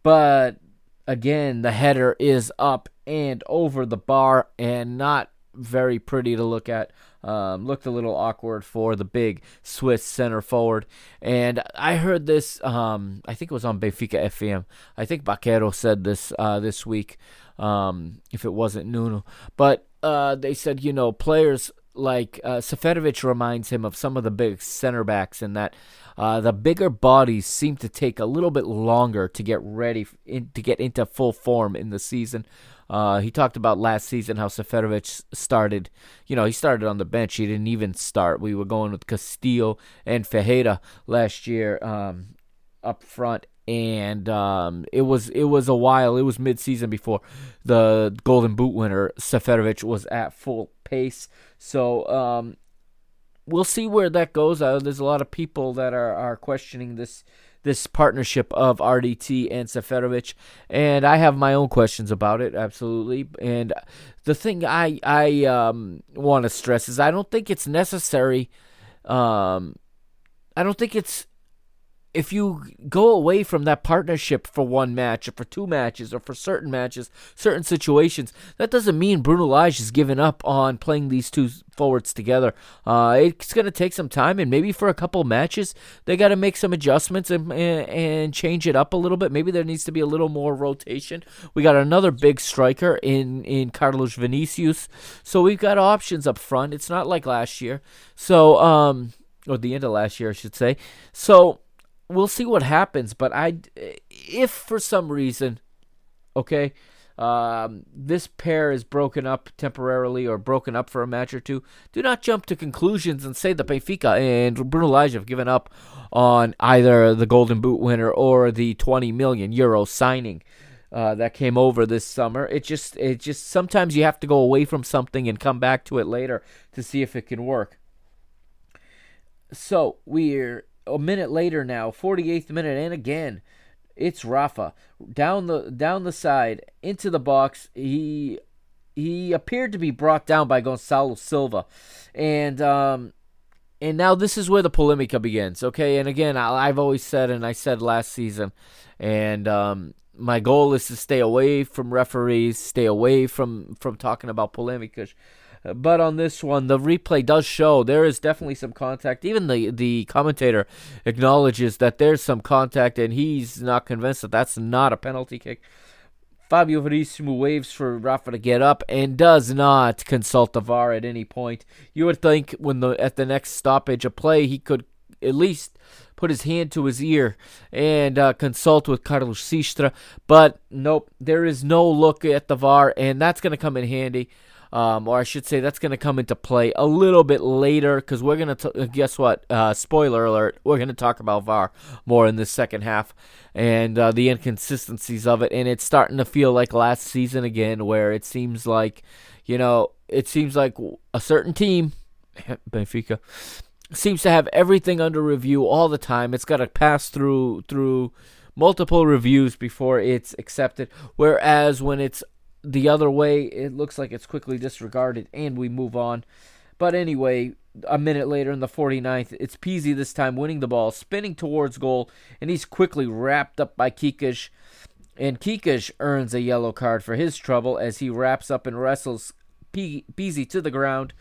but again, the header is up and over the bar and not very pretty to look at. Looked a little awkward for the big Swiss center forward. And I heard this, I think it was on Benfica FM. I think Baquero said this this week, if it wasn't Nuno. But they said, you know, players like Seferovic reminds him of some of the big center backs in that the bigger bodies seem to take a little bit longer to get ready to get into full form in the season. He talked about last season how Seferovic started, you know, he started on the bench. He didn't even start. We were going with Castillo and Ferreira last year up front. And it was a while. It was mid-season before the Golden Boot winner, Seferovic, was at full pace. So we'll see where that goes. There's a lot of people that are questioning this partnership of RDT and Seferovic, and I have my own questions about it, absolutely. And the thing I want to stress is I don't think it's necessary. I don't think it's... If you go away from that partnership for one match or for two matches or for certain matches, certain situations, that doesn't mean Bruno Lage has given up on playing these two forwards together. It's going to take some time, and maybe for a couple matches, they got to make some adjustments and change it up a little bit. Maybe there needs to be a little more rotation. We got another big striker in Carlos Vinicius, so we've got options up front. It's not like last year, so or the end of last year, I should say. So we'll see what happens, but if for some reason, okay, this pair is broken up temporarily or broken up for a match or two, do not jump to conclusions and say that Benfica and Bruno Lage have given up on either the Golden Boot winner or the 20 million euro signing that came over this summer. It just sometimes you have to go away from something and come back to it later to see if it can work. So we're a minute later now, 48th minute, and again, it's Rafa down the side into the box. He appeared to be brought down by Gonçalo Silva, and now this is where the polemica begins. Okay, and again, I've always said, and I said last season, and my goal is to stay away from referees, stay away from talking about polemica. But on this one, the replay does show there is definitely some contact. Even the commentator acknowledges that there's some contact, and he's not convinced that that's not a penalty kick. Fábio Veríssimo waves for Rafa to get up and does not consult the VAR at any point. You would think at the next stoppage of play, he could at least put his hand to his ear and consult with Carlos Sistra. But nope, there is no look at the VAR, and that's going to come in handy. Or I should say that's going to come into play a little bit later, because we're going to, guess what, spoiler alert, we're going to talk about VAR more in this second half and the inconsistencies of it. And it's starting to feel like last season again, where it seems like, you know, a certain team, Benfica, seems to have everything under review all the time. It's got to pass through multiple reviews before it's accepted, whereas when it's the other way, it looks like it's quickly disregarded, and we move on. But anyway, a minute later in the 49th, it's Pizzi this time winning the ball, spinning towards goal, and he's quickly wrapped up by Kikaj. And Kikaj earns a yellow card for his trouble as he wraps up and wrestles Pizzi to the ground.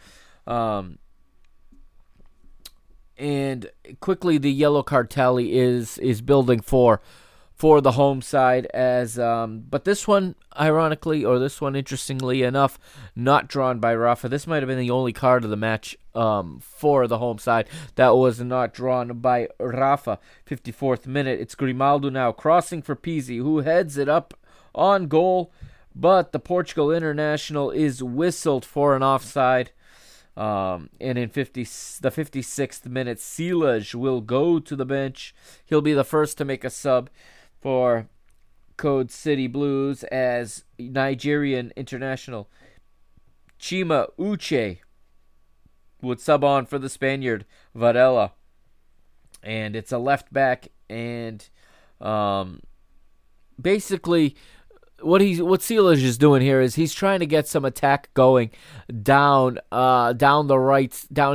And quickly, the yellow card tally is building for the home side, as but this one, ironically, or this one, interestingly enough, not drawn by Rafa. This might have been the only card of the match for the home side that was not drawn by Rafa. 54th minute, it's Grimaldo now crossing for Pizzi, who heads it up on goal, but the Portugal international is whistled for an offside. And in the 56th minute, Silas will go to the bench. He'll be the first to make a sub for Code City Blues, as Nigerian international Chima Uche would sub on for the Spaniard Varela. And it's a left back, and basically what Silas is doing here is he's trying to get some attack going down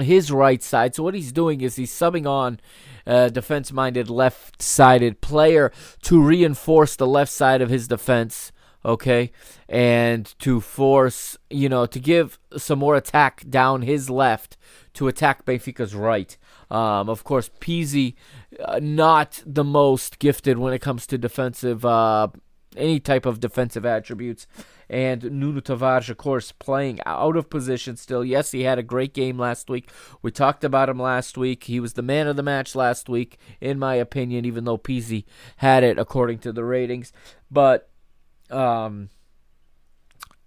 his right side. So what he's doing is he's subbing on a defense-minded left-sided player to reinforce the left side of his defense, okay, and to force, to give some more attack down his left to attack Benfica's right. Of course, Pizzi, not the most gifted when it comes to defensive any type of defensive attributes. And Nuno Tavares, of course, playing out of position still. Yes, he had a great game last week. We talked about him last week. He was the man of the match last week, in my opinion, even though Pizzi had it according to the ratings. But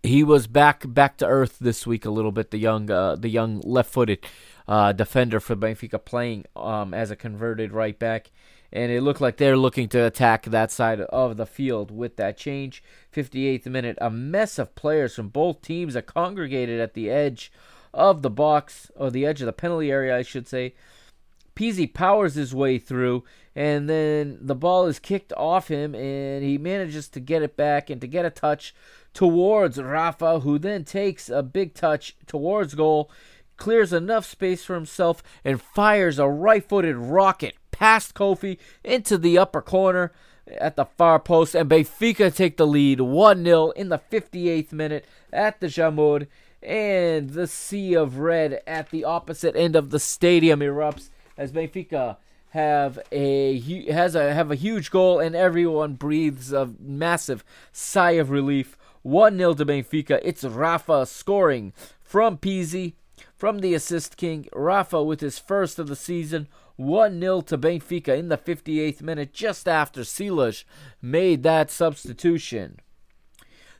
he was back to earth this week a little bit, the young left-footed defender for Benfica, playing as a converted right back. And it looked like they're looking to attack that side of the field with that change. 58th minute, a mess of players from both teams are congregated at the edge of the box, or the edge of the penalty area, I should say. Pizzi powers his way through, and then the ball is kicked off him, and he manages to get it back and to get a touch towards Rafa, who then takes a big touch towards goal, clears enough space for himself, and fires a right-footed rocket past Koffi into the upper corner at the far post, and Benfica take the lead 1-0 in the 58th minute at the Jamor, and the sea of red at the opposite end of the stadium erupts as Benfica have a huge goal, and everyone breathes a massive sigh of relief. 1-0 to Benfica. It's Rafa scoring from Pizzi, from the assist king. Rafa with his first of the season. 1-0 to Benfica in the 58th minute, just after Silas made that substitution.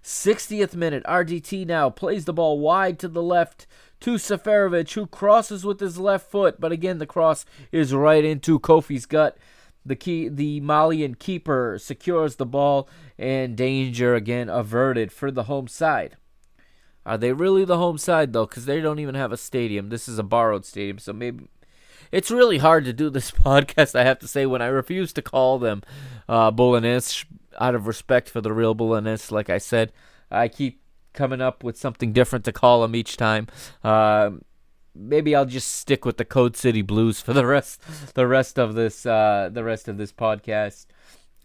60th minute, RDT now plays the ball wide to the left to Seferovic, who crosses with his left foot, but again the cross is right into Kofi's gut. The Malian keeper secures the ball, and danger again averted for the home side. Are they really the home side, though? Because they don't even have a stadium. This is a borrowed stadium, so maybe... It's really hard to do this podcast, I have to say, when I refuse to call them Bulenish, out of respect for the real Bulenish. Like I said, I keep coming up with something different to call them each time. Maybe I'll just stick with the Code City Blues for the rest of this podcast.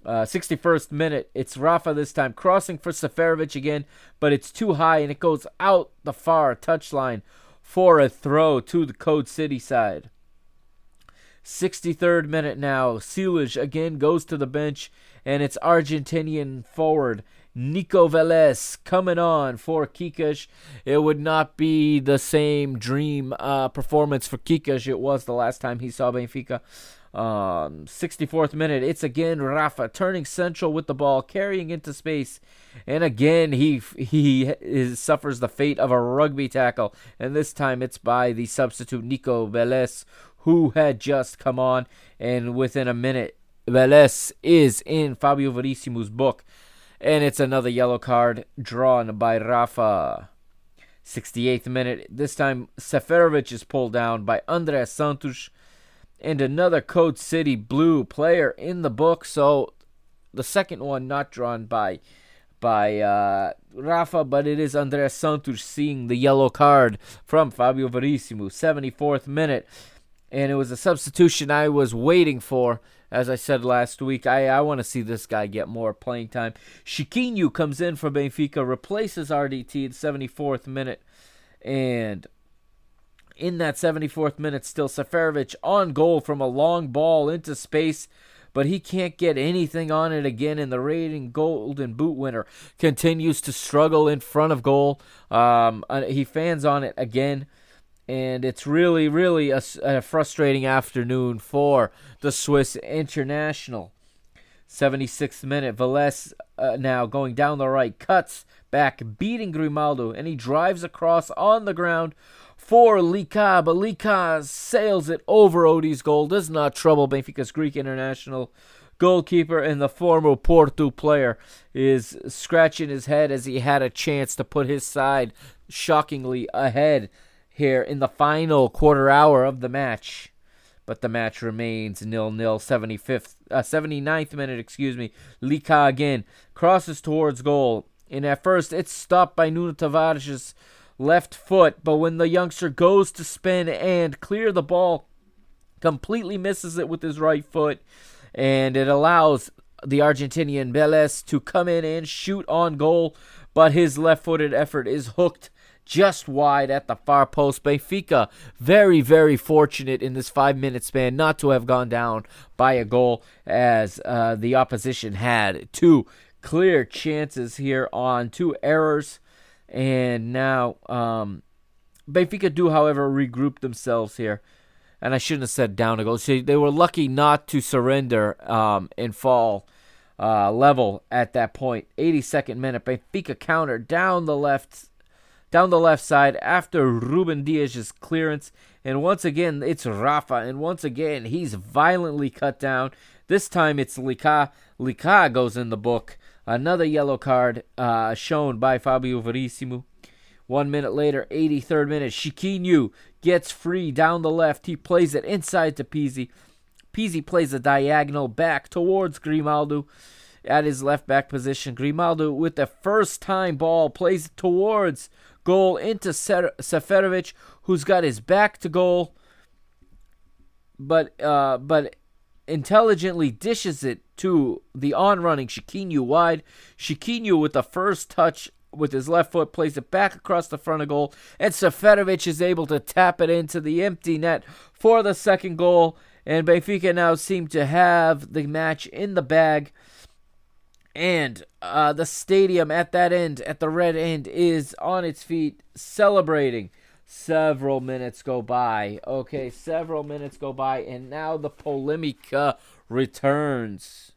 61st minute, it's Rafa this time crossing for Seferovic again, but it's too high and it goes out the far touchline for a throw to the Code City side. 63rd minute now, Silas again goes to the bench, and it's Argentinian forward Nico Vélez coming on for Kikesh. It would not be the same dream performance for Kikesh it was the last time he saw Benfica. 64th minute, it's again Rafa turning central with the ball, carrying into space, and again he suffers the fate of a rugby tackle, and this time it's by the substitute Nico Vélez, who had just come on, and within a minute, Vélez is in Fábio Veríssimo's book, and it's another yellow card drawn by Rafa. 68th minute, this time Seferovic is pulled down by André Santos, and another Code City Blue player in the book, so the second one not drawn by Rafa, but it is André Santos seeing the yellow card from Fábio Veríssimo. 74th minute. And it was a substitution I was waiting for. As I said last week, I want to see this guy get more playing time. Chiquinho comes in for Benfica, replaces RDT in the 74th minute. And in that 74th minute, still Seferovic on goal from a long ball into space, but he can't get anything on it again, and the reigning Golden Boot winner continues to struggle in front of goal. He fans on it again, and it's really, really a frustrating afternoon for the Swiss international. 76th minute, Velez now going down the right, cuts back, beating Grimaldo, and he drives across on the ground for Lika, but Lika sails it over Odie's goal, does not trouble Benfica's Greek international goalkeeper, and the former Porto player is scratching his head as he had a chance to put his side shockingly ahead here in the final quarter hour of the match. But the match remains 0-0. 79th minute, Lika again crosses towards goal, and at first it's stopped by Nuno Tavares' left foot, but when the youngster goes to spin and clear the ball, completely misses it with his right foot, and it allows the Argentinian Velez to come in and shoot on goal, but his left-footed effort is hooked just wide at the far post. Benfica very, very fortunate in this 5-minute span not to have gone down by a goal, as the opposition had two clear chances here on two errors. And now Benfica do, however, regroup themselves here. And I shouldn't have said down a goal. So they were lucky not to surrender and fall level at that point. 82nd minute, Benfica counter down the left side after Ruben Dias's clearance. And once again, it's Rafa. And once again, he's violently cut down. This time it's Lika. Lika goes in the book. Another yellow card shown by Fábio Veríssimo. 1 minute later, 83rd minute, Chiquinho gets free down the left. He plays it inside to Pizzi. Pizzi plays a diagonal back towards Grimaldo at his left back position. Grimaldo with the first time ball plays it towards goal into Seferovic, who's got his back to goal, but intelligently dishes it to the on-running Chiquinho wide. Chiquinho with the first touch with his left foot plays it back across the front of goal, and Seferovic is able to tap it into the empty net for the second goal, and Benfica now seem to have the match in the bag. And the stadium at that end, at the red end, is on its feet celebrating. Several minutes go by. Okay, several minutes go by, and now the polemica returns.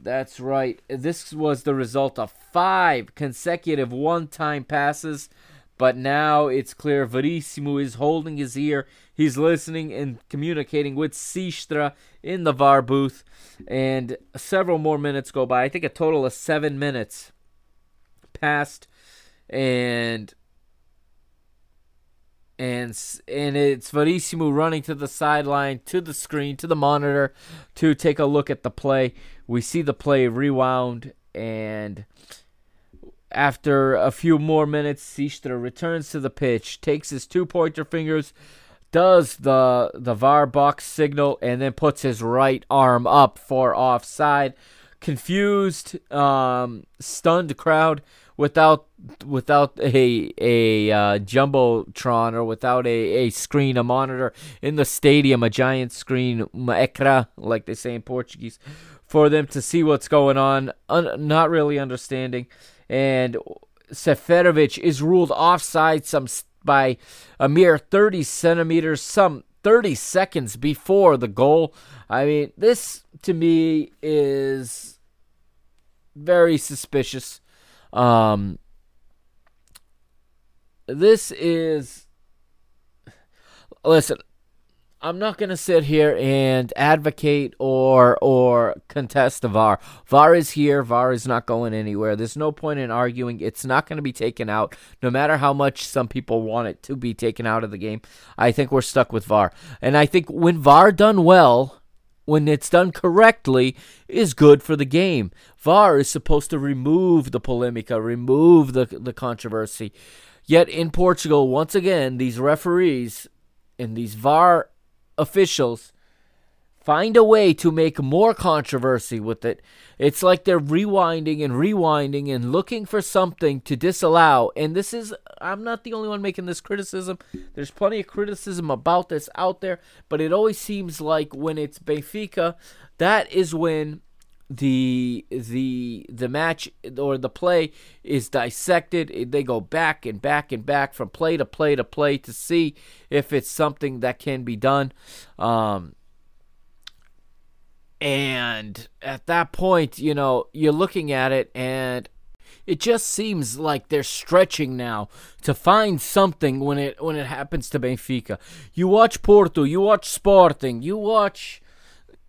That's right. This was the result of 5 consecutive one-time passes, but now it's clear Verissimo is holding his ear. He's listening and communicating with Sistra in the VAR booth. And several more minutes go by. I think a total of 7 minutes passed. And it's Verissimo running to the sideline, to the screen, to the monitor, to take a look at the play. We see the play rewound, and after a few more minutes, Sistra returns to the pitch, takes his 2 pointer fingers, does the VAR box signal, and then puts his right arm up for offside. Confused, stunned crowd without a jumbotron or without a screen, a monitor in the stadium, a giant screen, ecrã, like they say in Portuguese, for them to see what's going on, not really understanding. And Seferovic is ruled offside by a mere 30 centimeters, some 30 seconds before the goal. I mean, this to me is very suspicious. Listen, I'm not going to sit here and advocate or contest the VAR. VAR is here. VAR is not going anywhere. There's no point in arguing. It's not going to be taken out, no matter how much some people want it to be taken out of the game. I think we're stuck with VAR. And I think when VAR done well, when it's done correctly, is good for the game. VAR is supposed to remove the polemica, remove the controversy. Yet in Portugal, once again, these referees and these VAR officials Find a way to make more controversy with it. It's like they're rewinding and looking for something to disallow. And this is, I'm not the only one making this criticism. There's plenty of criticism about this out there. But it always seems like when it's Benfica, that is when the match or the play is dissected. They go back and back and back from play to play to play to see if it's something that can be done. And at that point, you know, you're looking at it and it just seems like they're stretching now to find something when it happens to Benfica. You watch Porto, you watch Sporting, you watch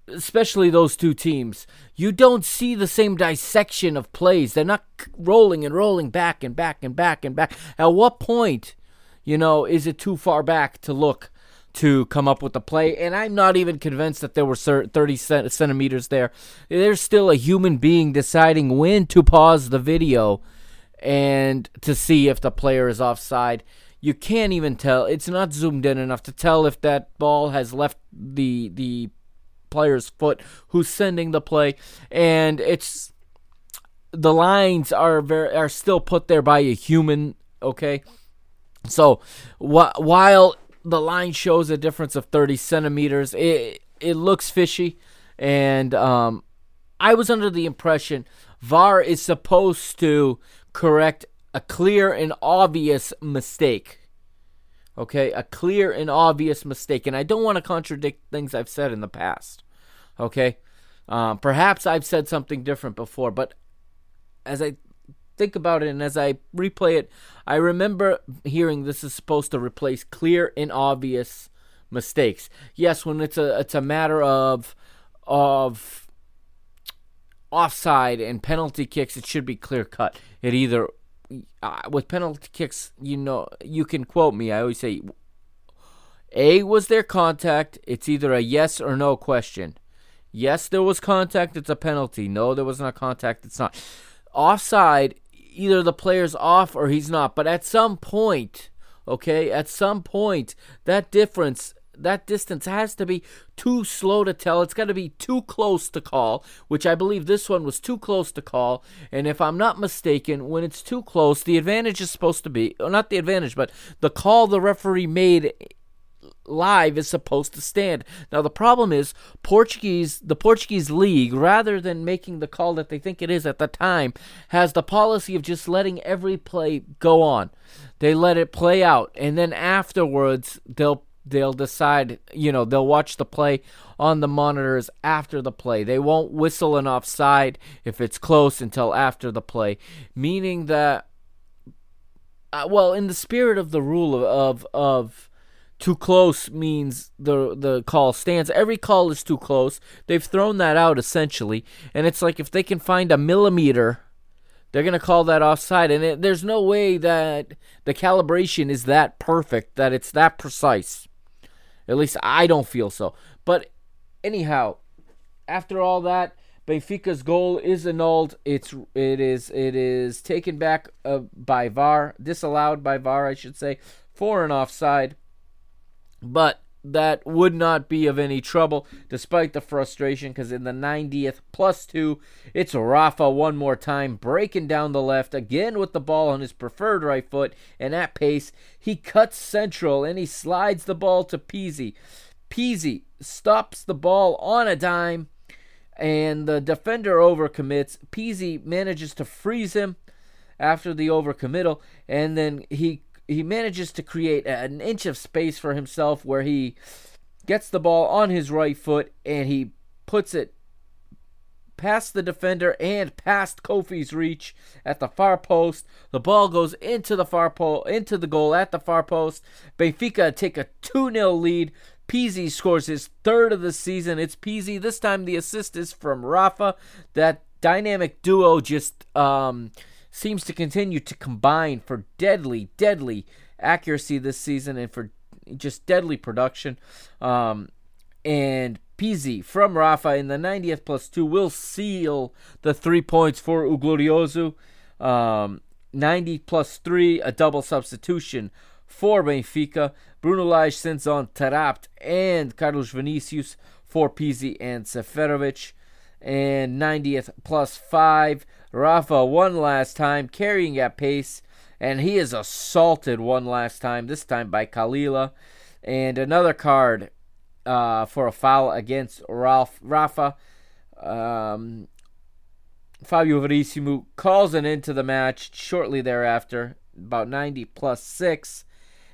especially those two teams. You don't see the same dissection of plays. They're not rolling and rolling back and back and back and back. At what point, you know, is it too far back to look to come up with a play? And I'm not even convinced that there were 30 centimeters there. There's still a human being deciding when to pause the video and to see if the player is offside. You can't even tell. It's not zoomed in enough to tell if that ball has left the player's foot, who's sending the play. And it's, the lines are still put there by a human, okay? So while the line shows a difference of 30 centimeters, It looks fishy, and I was under the impression VAR is supposed to correct a clear and obvious mistake. Okay, a clear and obvious mistake, and I don't want to contradict things I've said in the past. Okay, perhaps I've said something different before, but as I think about it, and as I replay it, I remember hearing this is supposed to replace clear and obvious mistakes. Yes, when it's a matter of offside and penalty kicks, it should be clear cut. It either with penalty kicks, you know, you can quote me. I always say, "A was there contact?" It's either a yes or no question. Yes, there was contact. It's a penalty. No, there was not contact. It's not offside. Either the player's off or he's not. But at some point, okay, that difference, that distance has to be too slow to tell. It's got to be too close to call, which I believe this one was too close to call. And if I'm not mistaken, when it's too close, the advantage is supposed to be, or not the advantage, but the call the referee made live is supposed to stand. Now the problem is the Portuguese league, rather than making the call that they think it is at the time, has the policy of just letting every play go on. They let it play out, and then afterwards they'll decide, you know, they'll watch the play on the monitors after the play. They won't whistle an offside if it's close until after the play, meaning that well, in the spirit of the rule of too close means the call stands. Every call is too close. They've thrown that out essentially, and it's like if they can find a millimeter, they're going to call that offside. And there's no way that the calibration is that perfect, that it's that precise. At least I don't feel so. But anyhow, after all that, Benfica's goal is annulled. It is taken back by VAR, disallowed by VAR, I should say, for an offside. But that would not be of any trouble, despite the frustration, because in the 90th, +2, it's Rafa one more time, breaking down the left, again with the ball on his preferred right foot, and at pace, he cuts central, and he slides the ball to Pizzi. Pizzi stops the ball on a dime, and the defender overcommits. Pizzi manages to freeze him after the overcommittal, and then he manages to create an inch of space for himself where he gets the ball on his right foot and he puts it past the defender and past Koffi's reach at the far post. The ball goes into the goal at the far post. Benfica take a 2-0 lead. Pizzi scores his third of the season. It's Pizzi. This time the assist is from Rafa. That dynamic duo just seems to continue to combine for deadly accuracy this season and for just deadly production. And Pizzi from Rafa in the 90th +2 will seal the 3 points for Uglorioso. 90 +3, a double substitution for Benfica. Bruno Lage sends on Tarapte and Carlos Vinicius for Pizzi and Seferovic. And 90th plus 5. Rafa one last time, carrying at pace. And he is assaulted one last time, this time by Kalila. And another card for a foul against Rafa. Fábio Veríssimo calls an end to the match shortly thereafter, about 90 plus 6.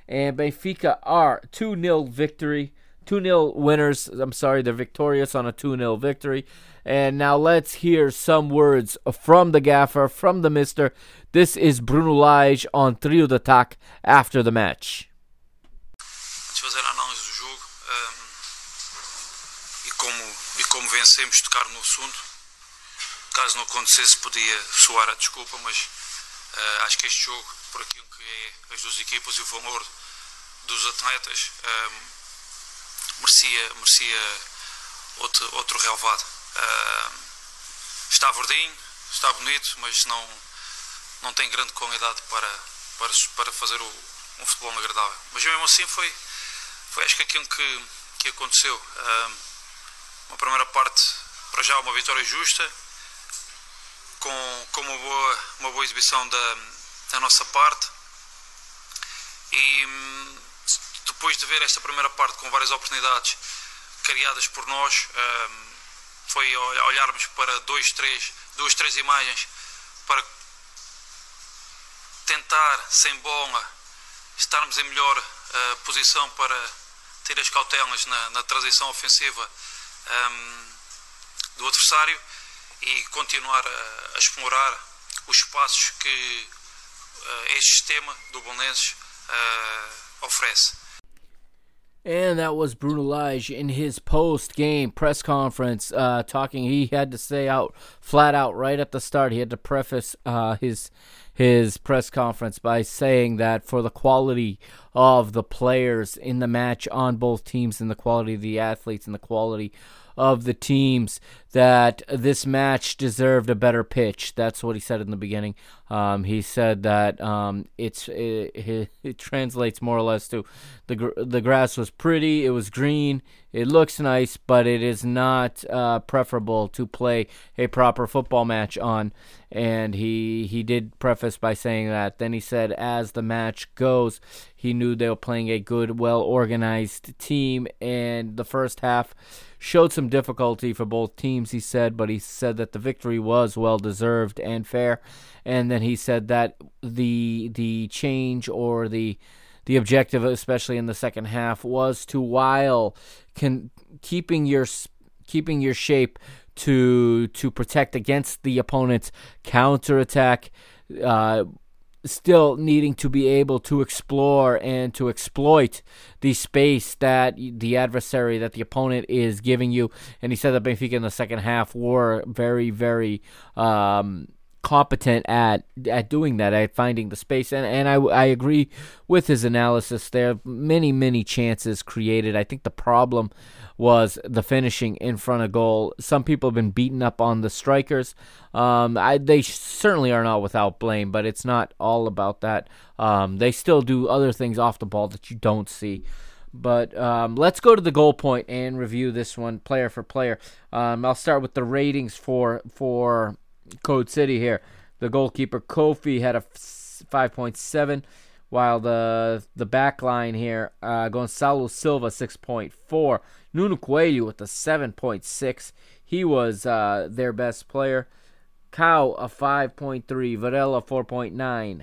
And Benfica are 2-0 winners. I'm sorry, they're victorious on a 2-0 victory. And now let's hear some words from the gaffer, from the mister. This is Bruno Lage on Trio de Ataque after the match. Como vencemos, tocar no assunto. Caso não acontecesse, podia soar a desculpa, mas acho que este jogo, por aquilo que é as duas equipas e o valor dos atletas, merecia outro relevado. Está verdinho, está bonito, mas não tem grande qualidade para fazer um futebol agradável. Mas mesmo assim foi acho que aquilo que aconteceu. Uma primeira parte, para já, uma vitória justa, com uma boa exibição da nossa parte. E depois de ver esta primeira parte com várias oportunidades criadas por nós, foi olharmos para duas, três imagens para tentar, sem bola, estarmos em melhor posição para ter as cautelas na transição ofensiva do adversário e continuar a explorar os espaços que este sistema do Bolonenses oferece. And that was Bruno Lage in his post-game press conference talking. He had to say out flat out right at the start. He had to preface his press conference by saying that for the quality of the players in the match on both teams and the quality of the athletes and the quality of the teams, that this match deserved a better pitch. That's what he said in the beginning. He said that it translates more or less to the grass was pretty, it was green, it looks nice, but it is not preferable to play a proper football match on. And he did preface by saying that. Then he said, as the match goes, he knew they were playing a good, well-organized team, and the first half showed some difficulty for both teams, he said, but he said that the victory was well-deserved and fair. And then he said that the change or the objective, especially in the second half, was to, while keeping your shape, to protect against the opponent's counterattack, still needing to be able to explore and to exploit the space that the adversary, that the opponent is giving you. And he said that Benfica in the second half were very, very competent at doing that, at finding the space. And I agree with his analysis there. Many, many chances created. I think the problem was the finishing in front of goal. Some people have been beaten up on the strikers. They certainly are not without blame, but it's not all about that. They still do other things off the ball that you don't see. But let's go to the goal point and review this one player for player. I'll start with the ratings for Code City here. The goalkeeper, Koffi, had a 5.7, while the back line here, Gonzalo Silva, 6.4. Nuno Coelho with a 7.6. He was their best player. Kau, a 5.3. Varela, 4.9.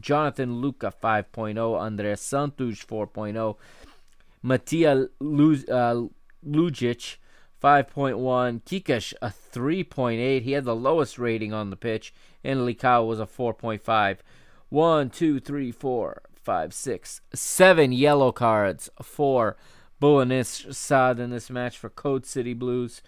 Jonathan Luca, 5.0. Andres Santos, 4.0. Matija Lujic, 5.1. Kikesh, a 3.8. He had the lowest rating on the pitch. And Likau was a 4.5. 1, 2, 3, 4, 5, 6, 7 yellow cards for Bulenish Sad in this match for Code City Blues.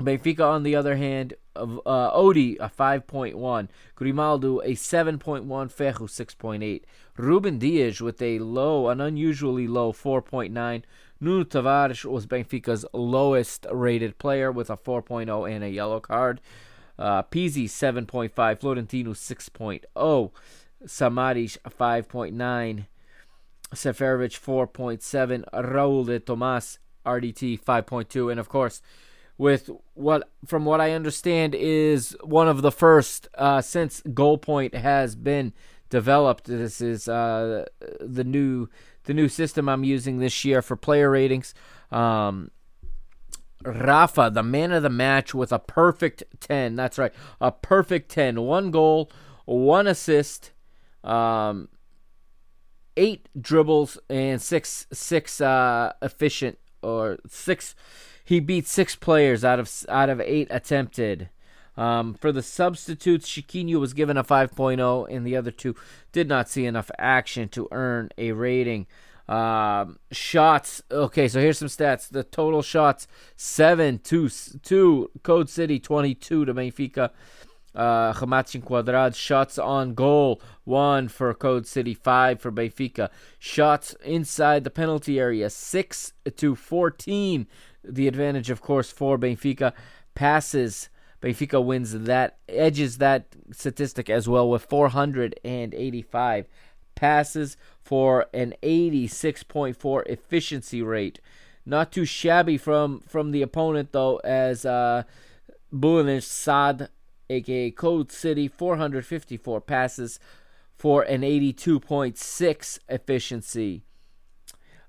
Benfica, on the other hand, Odi, a 5.1. Grimaldo, a 7.1. Ferro, 6.8. Ruben Dias with an unusually low 4.9. Nuno Tavares was Benfica's lowest rated player with a 4.0 and a yellow card. Pizzi, 7.5. Florentino, 6.0. Samadic, 5.9. Seferovic, 4.7. Raul de Tomás, RDT 5.2. And of course, with what, from what I understand, is one of the first since Goal Point has been developed. This is the new system I'm using this year for player ratings. Rafa, the man of the match, with a perfect 10. That's right, a perfect 10. 1 goal, 1 assist, 8 dribbles, and efficient, or 6. He beat 6 players out of 8 attempted. For the substitutes, Chiquinho was given a 5.0, and the other 2 did not see enough action to earn a rating. Shots. Okay, so here's some stats. The total shots, 7-2-2. Code City, 22 to Benfica. Hamatin Quadrad. Shots on goal, 1 for Code City, 5 for Benfica. Shots inside the penalty area, 6-14. The advantage, of course, for Benfica. Passes, Benfica wins that, edges that statistic as well with 485 passes for an 86.4 efficiency rate. Not too shabby from the opponent, though, as Bulenish Sad, a.k.a. Code City, 454 passes for an 82.6 efficiency.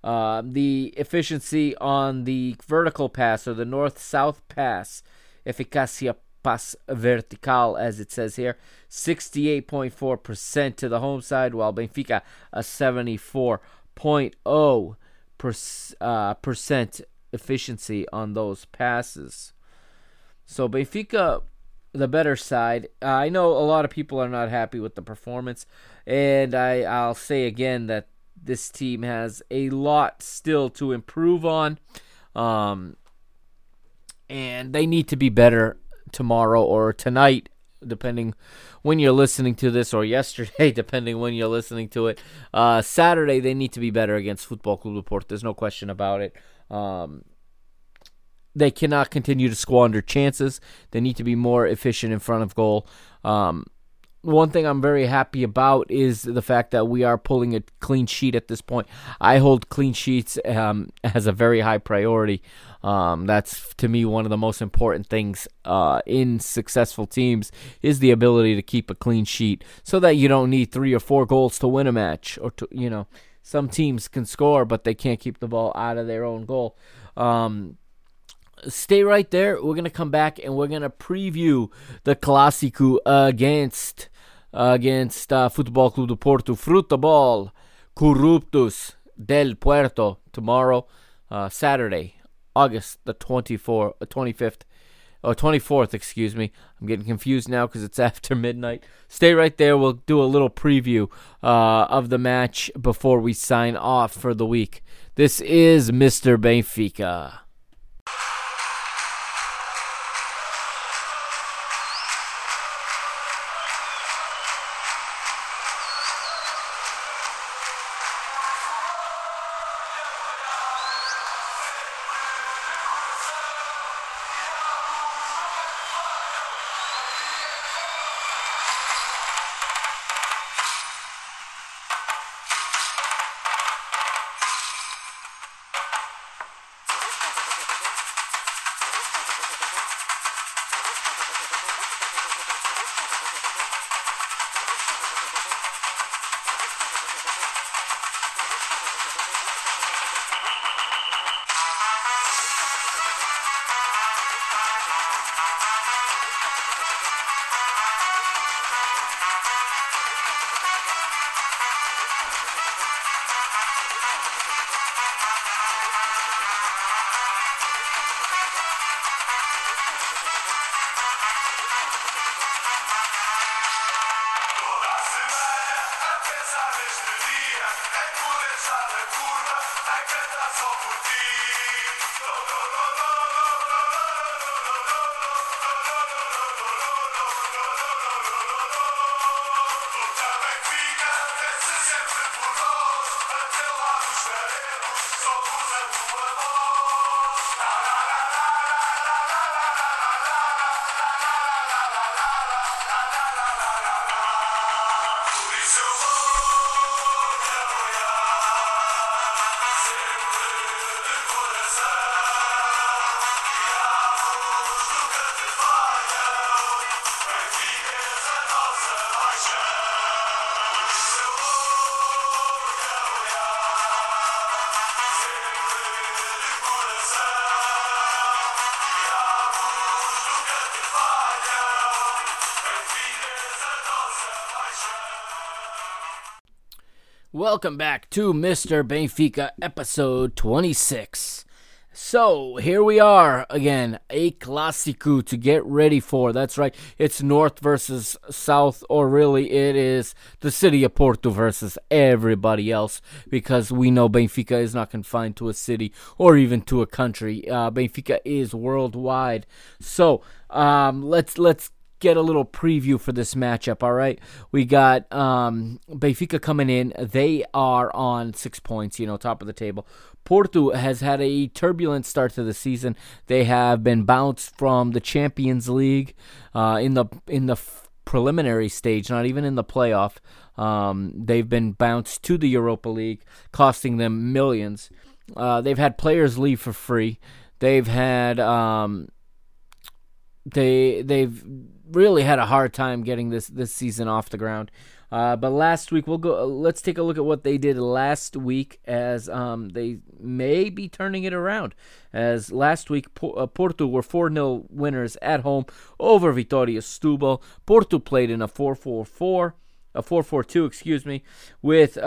The efficiency on the vertical pass, or the north-south pass, Eficacia Pass Vertical, as it says here, 68.4% to the home side, while Benfica, a 74.0% efficiency on those passes. So Benfica, the better side. I know a lot of people are not happy with the performance, and I'll say again that this team has a lot still to improve on, and they need to be better tomorrow or tonight, depending when you're listening to this, or yesterday, depending when you're listening to it. Saturday, they need to be better against Futebol Clube do Porto. There's no question about it. They cannot continue to squander chances. They need to be more efficient in front of goal. One thing I'm very happy about is the fact that we are pulling a clean sheet at this point. I hold clean sheets as a very high priority. That's, to me, one of the most important things in successful teams, is the ability to keep a clean sheet, so that you don't need 3 or 4 goals to win a match. Or to, you know, some teams can score, but they can't keep the ball out of their own goal. Stay right there. We're going to come back, and we're going to preview the Clásico against Futebol Clube do Porto, Futebol Corruptos del Puerto, tomorrow, Saturday, August the 24th, excuse me. I'm getting confused now because it's after midnight. Stay right there. We'll do a little preview of the match before we sign off for the week. This is Mr. Benfica. Welcome back to Mr. Benfica, episode 26. So, here we are again, a Clásico to get ready for. That's right, it's North versus South, or really it is the city of Porto versus everybody else, because we know Benfica is not confined to a city or even to a country. Benfica is worldwide. So, let's get a little preview for this matchup, all right? We got Benfica coming in. They are on 6 points, you know, top of the table. Porto has had a turbulent start to the season. They have been bounced from the Champions League in the preliminary stage, not even in the playoff. They've been bounced to the Europa League, costing them millions. They've had players leave for free. They've had they've really had a hard time getting this season off the ground. But last week, let's take a look at what they did last week, as they may be turning it around. As last week, Porto were 4-0 winners at home over Vitoria Setúbal. Porto played in a 4-4-2, with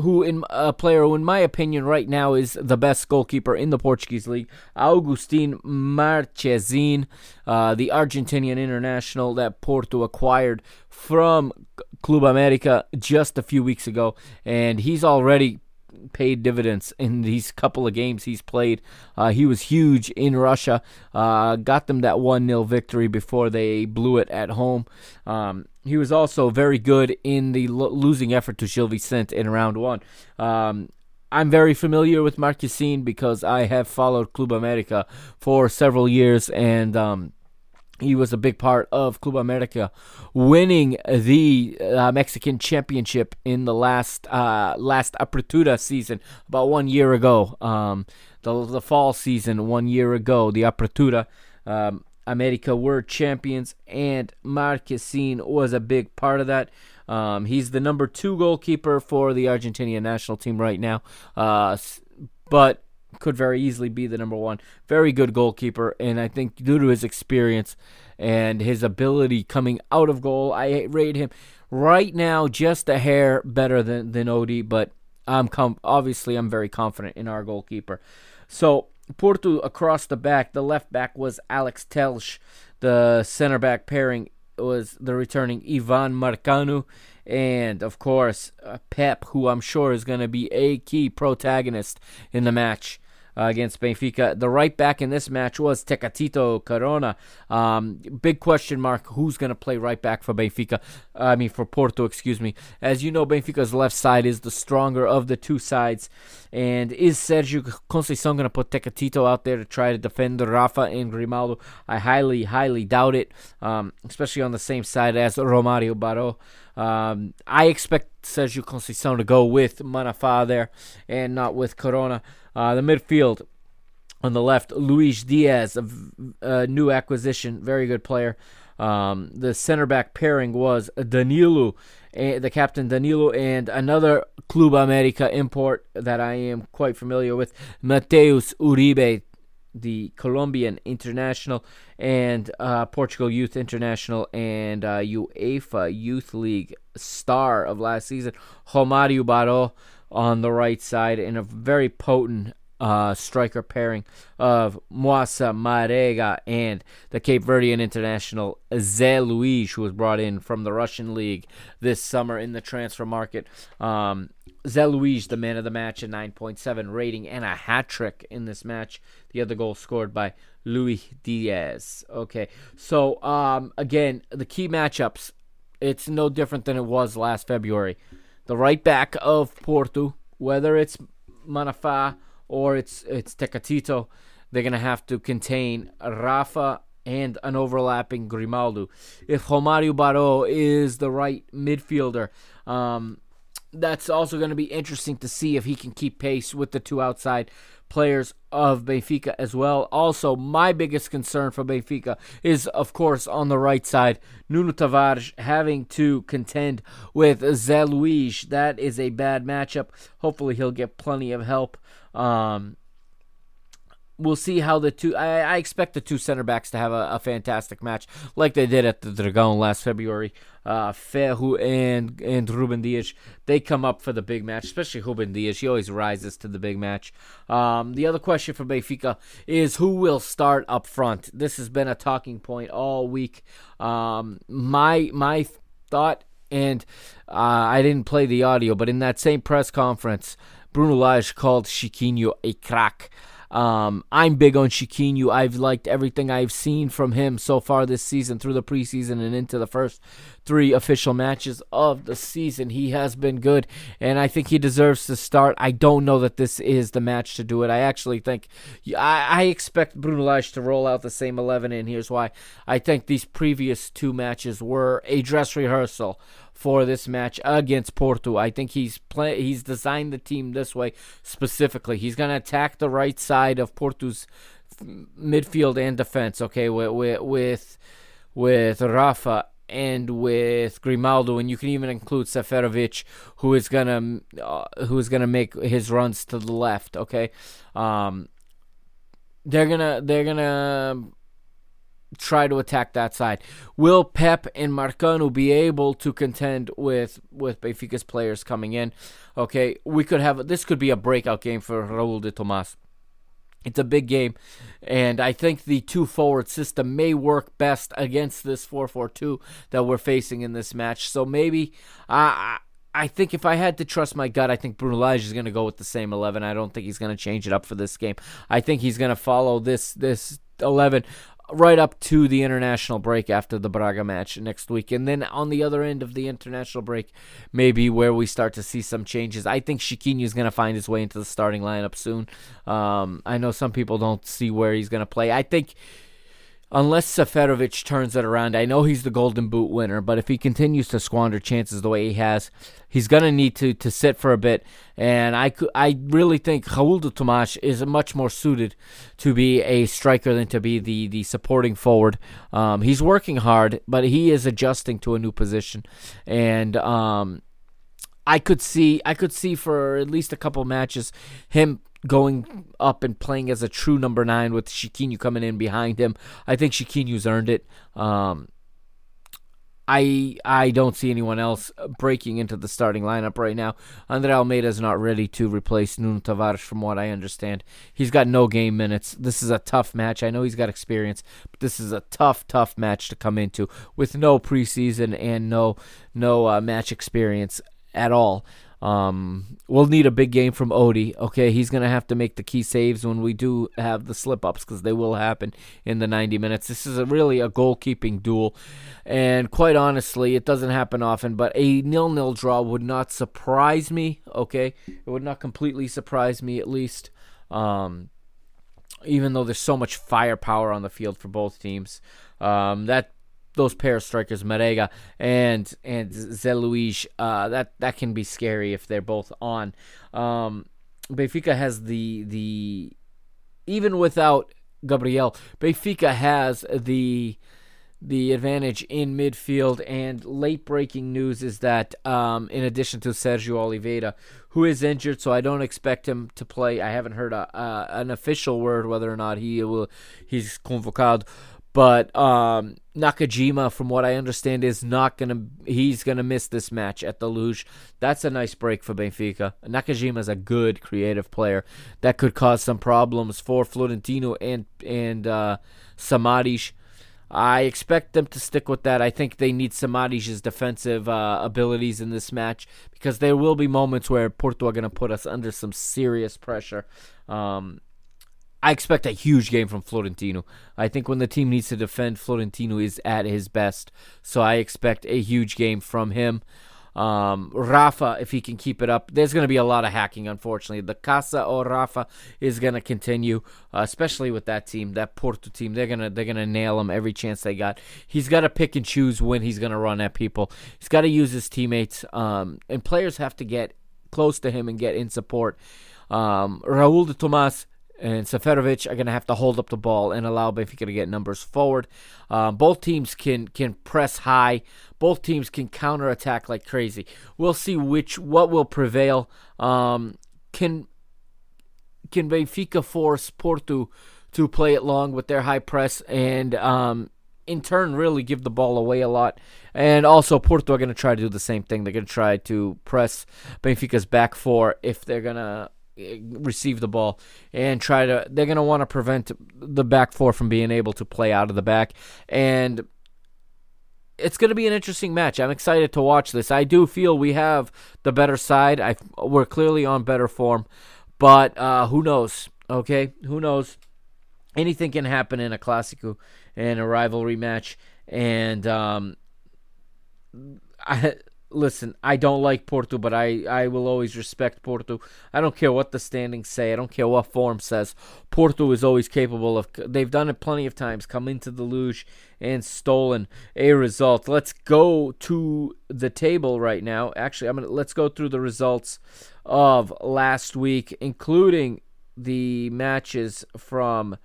a player who, in my opinion, right now is the best goalkeeper in the Portuguese league, Agustin Marchesín, the Argentinian international that Porto acquired from Club América just a few weeks ago, and he's already paid dividends in these couple of games he's played. He was huge in Russia, got them that 1-0 victory before they blew it at home. He was also very good in the losing effort to Gil Vicente in round one. I'm very familiar with Marchesín because I have followed Club América for several years, and he was a big part of Club América winning the Mexican championship in the last Apertura season about 1 year ago. The fall season 1 year ago, the Apertura, América were champions, and Marchesín was a big part of that. He's the number 2 goalkeeper for the Argentinian national team right now, but could very easily be the number 1. Very good goalkeeper, and I think due to his experience and his ability coming out of goal, I rate him right now just a hair better than Odie, but I'm very confident in our goalkeeper. So Porto across the back, the left back was Alex Telch. The center back pairing was the returning Ivan Marcanu. And, of course, Pep, who I'm sure is going to be a key protagonist in the match against Benfica. The right back in this match was Tecatito Corona. Big question mark, who's going to play right back for Benfica? For Porto, As you know, Benfica's left side is the stronger of the two sides. And is Sergio Conceição going to put Tecatito out there to try to defend Rafa and Grimaldo? I highly, highly doubt it, especially on the same side as Romario Baró. I expect Sergio Conceição to go with Manafá there and not with Corona. The midfield on the left, Luis Diaz, a new acquisition, very good player. The center back pairing was Danilo, the captain Danilo, and another Club América import that I am quite familiar with, Mateus Uribe, the Colombian international and Portugal youth international and UEFA Youth League star of last season, Romario Baró on the right side, and a very potent striker pairing of Moasa Marega and the Cape Verdean international Zé Luís, who was brought in from the Russian league this summer in the transfer market. Zé Luís, the man of the match, a 9.7 rating and a hat trick in this match. The other goal scored by Luis Diaz. Okay, so again, the key matchups, it's no different than it was last February. The right back of Porto, whether it's Manafá or it's Tecatito, they're going to have to contain Rafa and an overlapping Grimaldo. If Romario Baró is the right midfielder, that's also going to be interesting to see if he can keep pace with the two outside players of Benfica as well. Also, my biggest concern for Benfica is, of course, on the right side, Nuno Tavares having to contend with Zé Luís. That is a bad matchup. Hopefully he'll get plenty of help. we'll see how the two... I expect the two center backs to have a fantastic match like they did at the Dragão last February. Ferro and Ruben Dias, they come up for the big match, especially Ruben Dias. He always rises to the big match. The other question for Benfica is who will start up front. This has been a talking point all week. My thought, and I didn't play the audio, but in that same press conference, Bruno Lage called Chiquinho a crack. I'm big on Chiquinho. I've liked everything I've seen from him so far this season through the preseason and into the first three official matches of the season. He has been good, and I think he deserves to start. I don't know that this is the match to do it. I actually think I expect Bruno Lage to roll out the same 11, and here's why. I think these previous two matches were a dress rehearsal for this match against Porto. I think he's designed the team this way specifically. He's going to attack the right side of Porto's midfield and defense, okay, with Rafa and with Grimaldo, and you can even include Seferovic, who is going to make his runs to the left, okay? They're going to try to attack that side. Will Pep and Marcano be able to contend with Benfica's players coming in? Okay, this could be a breakout game for Raul de Tomás. It's a big game, and I think the two-forward system may work best against this 4-4-2 that we're facing in this match. So maybe I think if I had to trust my gut, I think Bruno Lage is going to go with the same 11. I don't think he's going to change it up for this game. I think he's going to follow this 11 right up to the international break after the Braga match next week. And then on the other end of the international break, maybe where we start to see some changes. I think Chiquinho is going to find his way into the starting lineup soon. I know some people don't see where he's going to play. I think unless Seferovic turns it around, I know he's the Golden Boot winner, but if he continues to squander chances the way he has, he's going to need to sit for a bit. And I really think Raul de Tomás is much more suited to be a striker than to be the supporting forward. He's working hard, but he is adjusting to a new position. And I could see for at least a couple matches him going up and playing as a true number 9 with Chiquinho coming in behind him. I think Chiquinho's earned it. I don't see anyone else breaking into the starting lineup right now. André Almeida's not ready to replace Nuno Tavares from what I understand. He's got no game minutes. This is a tough match. I know he's got experience, but this is a tough match to come into with no preseason and no match experience at all. We'll need a big game from Odie. Okay, he's going to have to make the key saves when we do have the slip-ups, because they will happen in the 90 minutes. This is really a goalkeeping duel, and quite honestly, it doesn't happen often, but a 0-0 draw would not surprise me, okay? It would not completely surprise me, at least, even though there's so much firepower on the field for both teams. Those pair of strikers, Marega and Zé Luís, that can be scary if they're both on. Benfica has the even without Gabriel, Benfica has the advantage in midfield. And late breaking news is that in addition to Sergio Oliveira, who is injured, so I don't expect him to play. I haven't heard an official word whether or not he's convocado. But Nakajima, from what I understand, is not gonna. He's gonna miss this match at the Luge. That's a nice break for Benfica. Nakajima is a good creative player that could cause some problems for Florentino and Samadish. I expect them to stick with that. I think they need Samadish's defensive abilities in this match, because there will be moments where Porto are gonna put us under some serious pressure. I expect a huge game from Florentino. I think when the team needs to defend, Florentino is at his best. So I expect a huge game from him. Rafa, if he can keep it up, there's going to be a lot of hacking, unfortunately. The Caça ao Rafa is going to continue, especially with that team, that Porto team. They're going to nail him every chance they got. He's got to pick and choose when he's going to run at people. He's got to use his teammates, and players have to get close to him and get in support. Raul de Tomás and Seferovic are going to have to hold up the ball and allow Benfica to get numbers forward. Both teams can press high. Both teams can counterattack like crazy. We'll see what will prevail. Can can Benfica force Porto to play it long with their high press and in turn really give the ball away a lot? And also Porto are going to try to do the same thing. They're going to try to press Benfica's back four if they're going to receive the ball, and try to, they're going to want to prevent the back four from being able to play out of the back. And it's going to be an interesting match. I'm excited to watch this. I do feel we have the better side. We're clearly on better form, but who knows? Okay, who knows? Anything can happen in a Clásico and a rivalry match. And listen, I don't like Porto, but I will always respect Porto. I don't care what the standings say. I don't care what form says. Porto is always capable of... They've done it plenty of times. Come into the Luge and stolen a result. Let's go to the table right now. Actually, let's go through the results of last week, including the matches from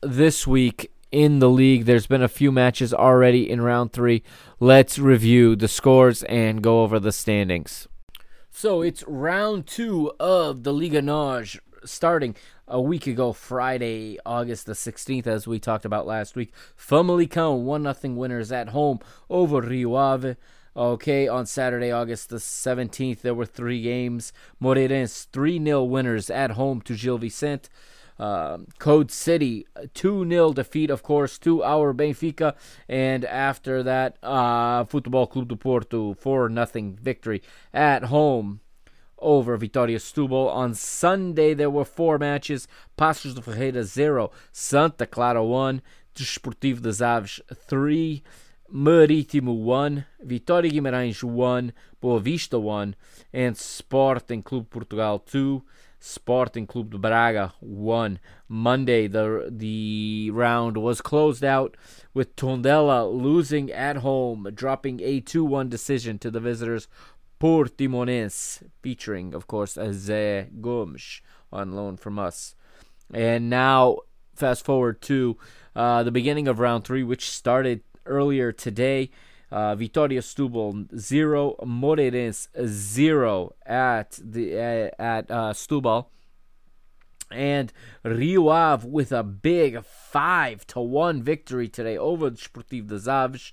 this week in the league. There's been a few matches already in round 3. Let's review the scores and go over the standings. So it's round 2 of the Liga NOS, starting a week ago, Friday, August the 16th, as we talked about last week. Famalicão 1-0 winners at home over Rio Ave. Okay, on Saturday, August the 17th, there were 3 games. Moreirense 3-0 winners at home to Gil Vicente. Code City 2-0 defeat, of course, to our Benfica, and after that, Futebol Clube do Porto 4-0 victory at home over Vitoria Setúbal. On Sunday, there were 4 matches. Passos de Ferreira 0, Santa Clara 1, Desportivo das Aves 3, Marítimo 1, Vitoria Guimarães 1, Boa Vista 1, and Sporting Clube Portugal 2, Sporting Clube de Braga 1. Monday, the round was closed out with Tondela losing at home, dropping a 2-1 decision to the visitors Portimonense, featuring, of course, Zé Gomes on loan from us. And now, fast forward to the beginning of round 3, which started earlier today. Vitoria Setúbal 0, Moreirense 0 at Setúbal, and Rio Ave with a big 5-1 victory today over Desportivo das Aves,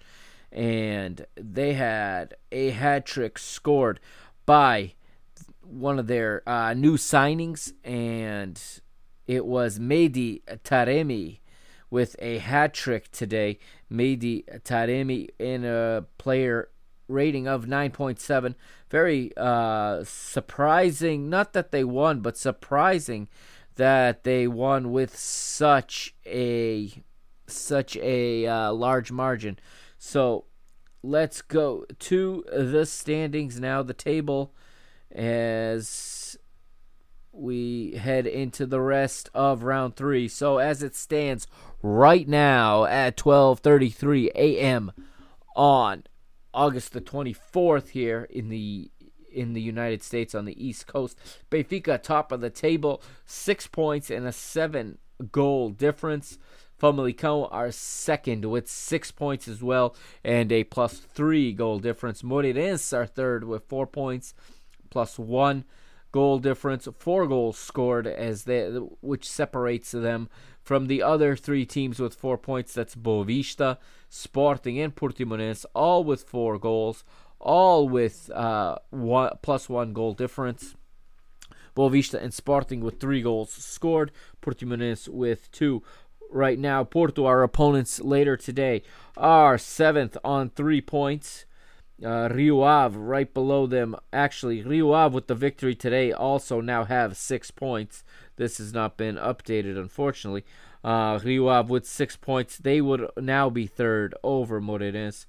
and they had a hat trick scored by one of their new signings, and it was Mehdi Taremi with a hat trick today. Mehdi Taremi in a player rating of 9.7. Very surprising. Not that they won, but surprising that they won with such a large margin. So let's go to the standings now. The table as we head into the rest of round 3. So as it stands right now at 12:33 a.m. on August the 24th here in the United States on the East Coast, Benfica top of the table, 6 points and a 7-goal difference. Famalicão are second with 6 points as well and a plus 3-goal difference. Moreirense are third with 4 points, plus 1 goal difference, 4 goals scored, which separates them from the other 3 teams with 4 points. That's Boa Vista, Sporting, and Portimonense, all with 4 goals, all with plus 1 goal difference. Boa Vista and Sporting with 3 goals scored, Portimonense with 2. Right now, Porto, our opponents later today, are 7th on 3 points. Rio Ave right below them. Actually, Rio Ave with the victory today also now have 6 points. This has not been updated, unfortunately. Rio Ave with 6 points. They would now be third over Moreirense.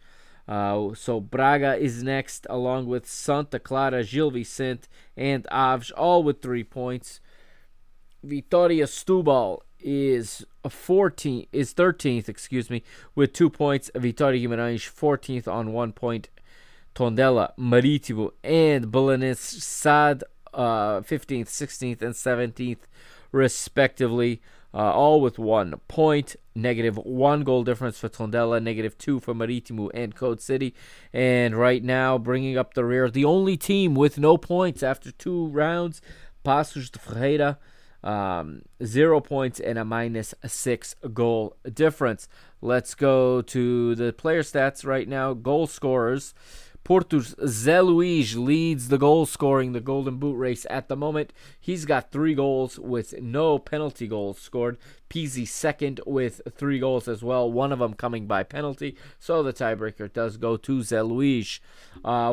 So Braga is next, along with Santa Clara, Gil Vicente, and Aves, all with 3 points. Vitoria Setúbal is 13th, with 2 points. Vitoria Guimarães 14th on 1 point. Tondela, Marítimo, and Bulenish Sad 15th, 16th, and 17th, respectively, all with 1 point. -1 goal difference for Tondela, -2 for Marítimo and Code City. And right now, bringing up the rear, the only team with no points after 2 rounds, Passos de Ferreira, 0 points and a -6 goal difference. Let's go to the player stats right now. Goal scorers. Porto's Zé Luís leads the goal scoring, the Golden Boot race at the moment. He's got 3 goals with no penalty goals scored. Pizzi second with 3 goals as well, one of them coming by penalty. So the tiebreaker does go to Zé Luís.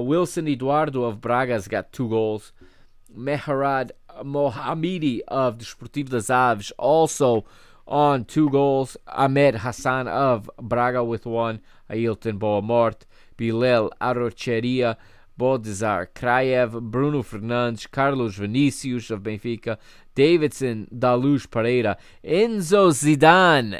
Wilson Eduardo of Braga's got 2 goals. Mehrad Mohamedi of Desportivo das Aves also on 2 goals. Ahmed Hassan of Braga with 1. Ailton Boamort, Bilal Arrocheria, Bodizar Krayev, Bruno Fernandes, Carlos Vinicius of Benfica, Davidson Daluj Pereira, Enzo Zidane,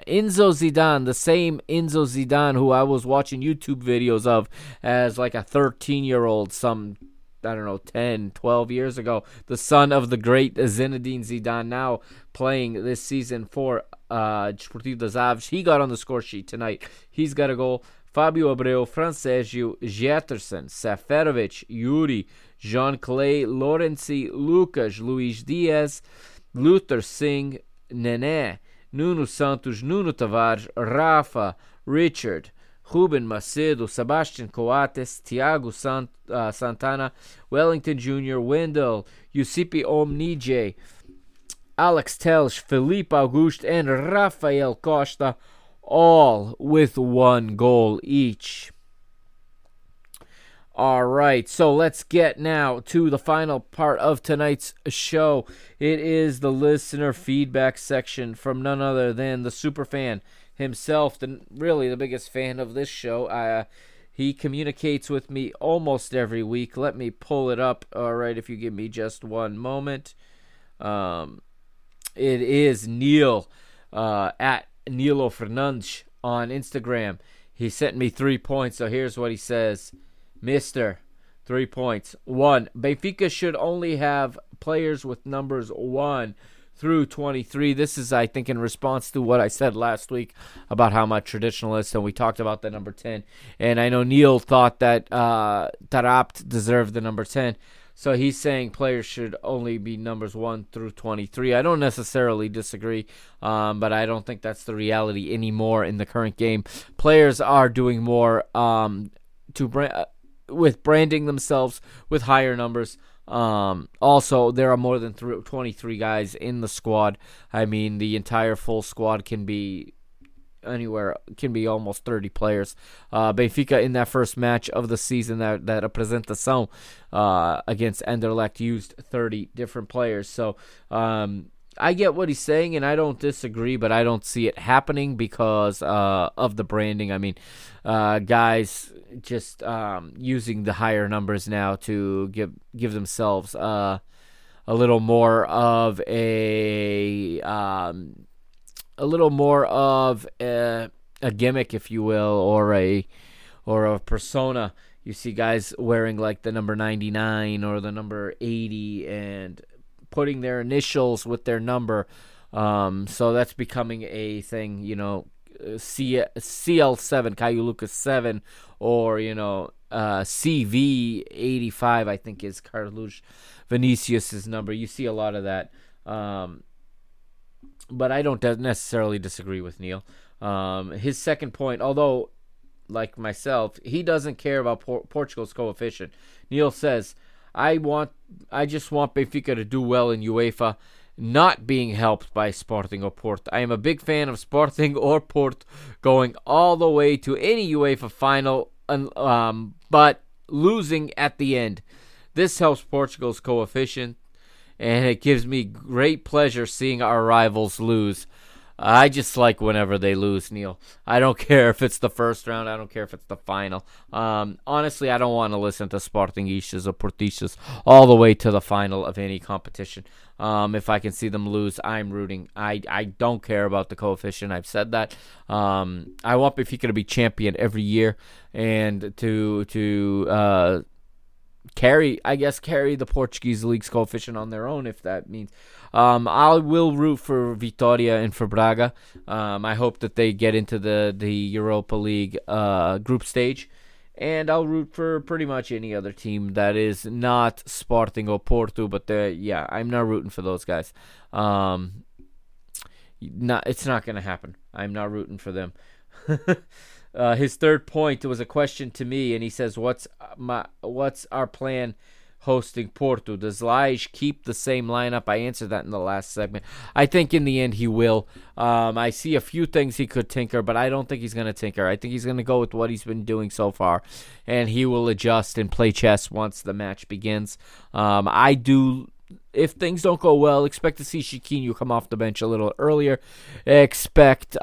the same Enzo Zidane who I was watching YouTube videos of as like a 13-year-old some, I don't know, 10, 12 years ago. The son of the great Zinedine Zidane, now playing this season for Desportivo das Aves. He got on the score sheet tonight. He's got a goal. Fábio Abreu, Francesio, Jetterson, Seferovic, Yuri, Jean Clay, Lorenzi, Lucas, Luis Diaz, Luther Singh, Nené, Nuno Santos, Nuno Tavares, Rafa, Richard, Ruben Macedo, Sebastian Coates, Thiago Santana, Wellington Jr., Wendell, Yusipi Omnije, Alex Telsch, Felipe Auguste, and Rafael Costa, all with 1 goal each. All right, so let's get now to the final part of tonight's show. It is the listener feedback section from none other than the superfan himself, really the biggest fan of this show. He communicates with me almost every week. Let me pull it up. All right, if you give me just 1 moment. It is Neil at Nilo Fernandes on Instagram. He sent me 3 points, so here's what he says. Mister, 3 points. 1. Benfica should only have players with numbers 1 through 23. This is, I think, in response to what I said last week about how much traditionalist, and we talked about the number 10. And I know Neil thought that Tarapt deserved the number 10. So he's saying players should only be numbers 1 through 23. I don't necessarily disagree, but I don't think that's the reality anymore in the current game. Players are doing more with branding themselves with higher numbers. Also, there are more than 23 guys in the squad. I mean, the entire full squad can be anywhere, can be almost 30 players. Benfica in that first match of the season, that Apresentação against Anderlecht, used 30 different players. So I get what he's saying, and I don't disagree, but I don't see it happening because of the branding. I mean, guys just using the higher numbers now to give themselves a little more of a gimmick, if you will, or a persona. You see guys wearing like the number 99 or the number 80 and putting their initials with their number. So that's becoming a thing, you know, CL7, Caio Lucas 7, or, you know, CV85, I think, is Carlos Vinicius' number. You see a lot of that. But I don't necessarily disagree with Neil. His second point, although, like myself, he doesn't care about Portugal's coefficient. Neil says, I just want Benfica to do well in UEFA, not being helped by Sporting or Porto. I am a big fan of Sporting or Porto going all the way to any UEFA final, but losing at the end. This helps Portugal's coefficient, and it gives me great pleasure seeing our rivals lose. I just like whenever they lose, Neil. I don't care if it's the first round. I don't care if it's the final. Honestly, I don't want to listen to Sportingistas or Portistas all the way to the final of any competition. If I can see them lose, I'm rooting. I don't care about the coefficient. I've said that. I want Benfica to be champion every year and to carry the Portuguese league's coefficient on their own, if that means. I will root for Vitoria and for Braga. I hope that they get into the Europa League group stage, And I'll root for pretty much any other team that is not Sporting or Porto, but yeah, I'm not rooting for those guys. It's not going to happen. I'm not rooting for them. His third point was a question to me, and he says, what's our plan hosting Porto? Does Lage keep the same lineup? I answered that in the last segment. I think in the end he will. I see a few things he could tinker, but I don't think he's going to tinker. I think he's going to go with what he's been doing so far, and he will adjust and play chess once the match begins. I do... If things don't go well, expect to see Chiquinho come off the bench a little earlier. Expect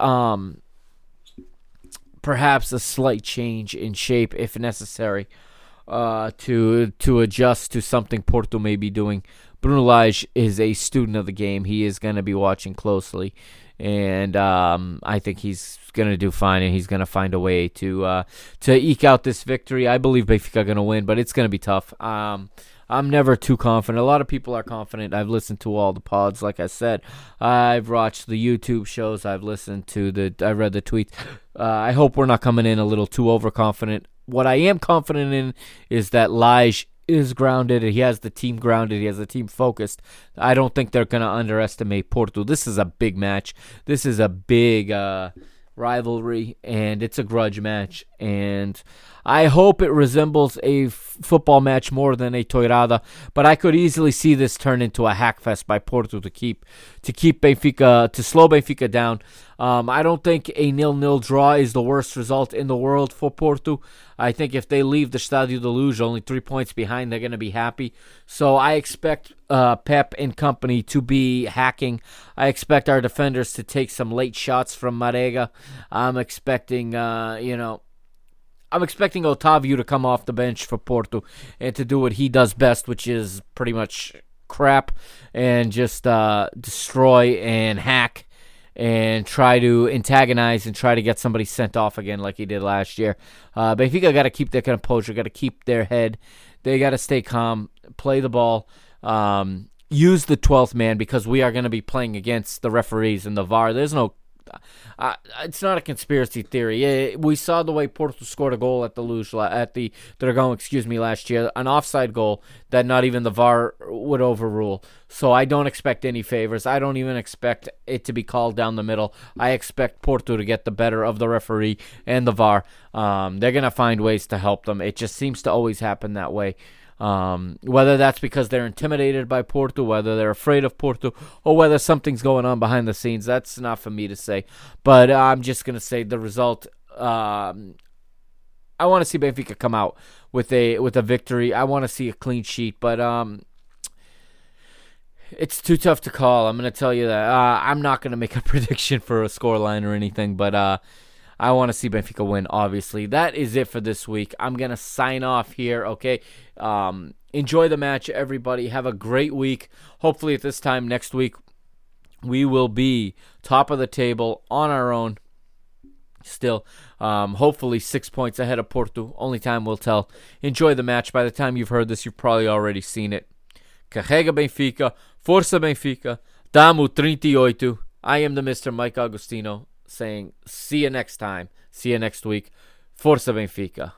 perhaps a slight change in shape if necessary to adjust to something Porto may be doing. Bruno Lage is a student of the game. He is going to be watching closely, and I think he's going to do fine, and he's going to find a way to eke out this victory. I believe Benfica are going to win, but it's going to be tough. I'm never too confident. A lot of people are confident. I've listened to all the pods, like I said. I've watched the YouTube shows. I've listened to I read the tweets. I hope we're not coming in a little too overconfident. What I am confident in is that Lage is grounded. He has the team grounded. He has the team focused. I don't think they're going to underestimate Porto. This is a big match. This is a big rivalry, and it's a grudge match. And I hope it resembles a football match more than a toirada, but I could easily see this turn into a hackfest by Porto to keep Benfica, to slow Benfica down. I don't think a 0-0 draw is the worst result in the world for Porto. I think if they leave the Estádio da Luz only 3 points behind, they're going to be happy. So I expect Pep and company to be hacking. I expect our defenders to take some late shots from Marega. I'm expecting, I'm expecting Otavio to come off the bench for Porto and to do what he does best, which is pretty much crap and just destroy and hack and try to antagonize and try to get somebody sent off again like he did last year. Benfica got to keep their composure, got to keep their head. They got to stay calm, play the ball, use the 12th man, because we are going to be playing against the referees and the VAR. There's no... it's not a conspiracy theory. We saw the way Porto scored a goal at the Dragão, last year, an offside goal that not even the VAR would overrule. So I don't expect any favors. I don't even expect it to be called down the middle. I expect Porto to get the better of the referee and the VAR. They're going to find ways to help them. It just seems to always happen that way. Whether that's because they're intimidated by Porto, whether they're afraid of Porto, or whether something's going on behind the scenes, that's not for me to say. But I'm just going to say the result. I want to see Benfica come out with a victory. I want to see a clean sheet, but it's too tough to call. I'm going to tell you that. I'm not going to make a prediction for a scoreline or anything, but I want to see Benfica win, obviously. That is it for this week. I'm going to sign off here, okay? Enjoy the match, everybody. Have a great week. Hopefully at this time next week, we will be top of the table on our own still. Hopefully 6 points ahead of Porto. Only time will tell. Enjoy the match. By the time you've heard this, you've probably already seen it. Carrega Benfica. Força Benfica. Damo 38. I am the Mr. Mike Agostinho, saying see you next time, see you next week. Força Benfica.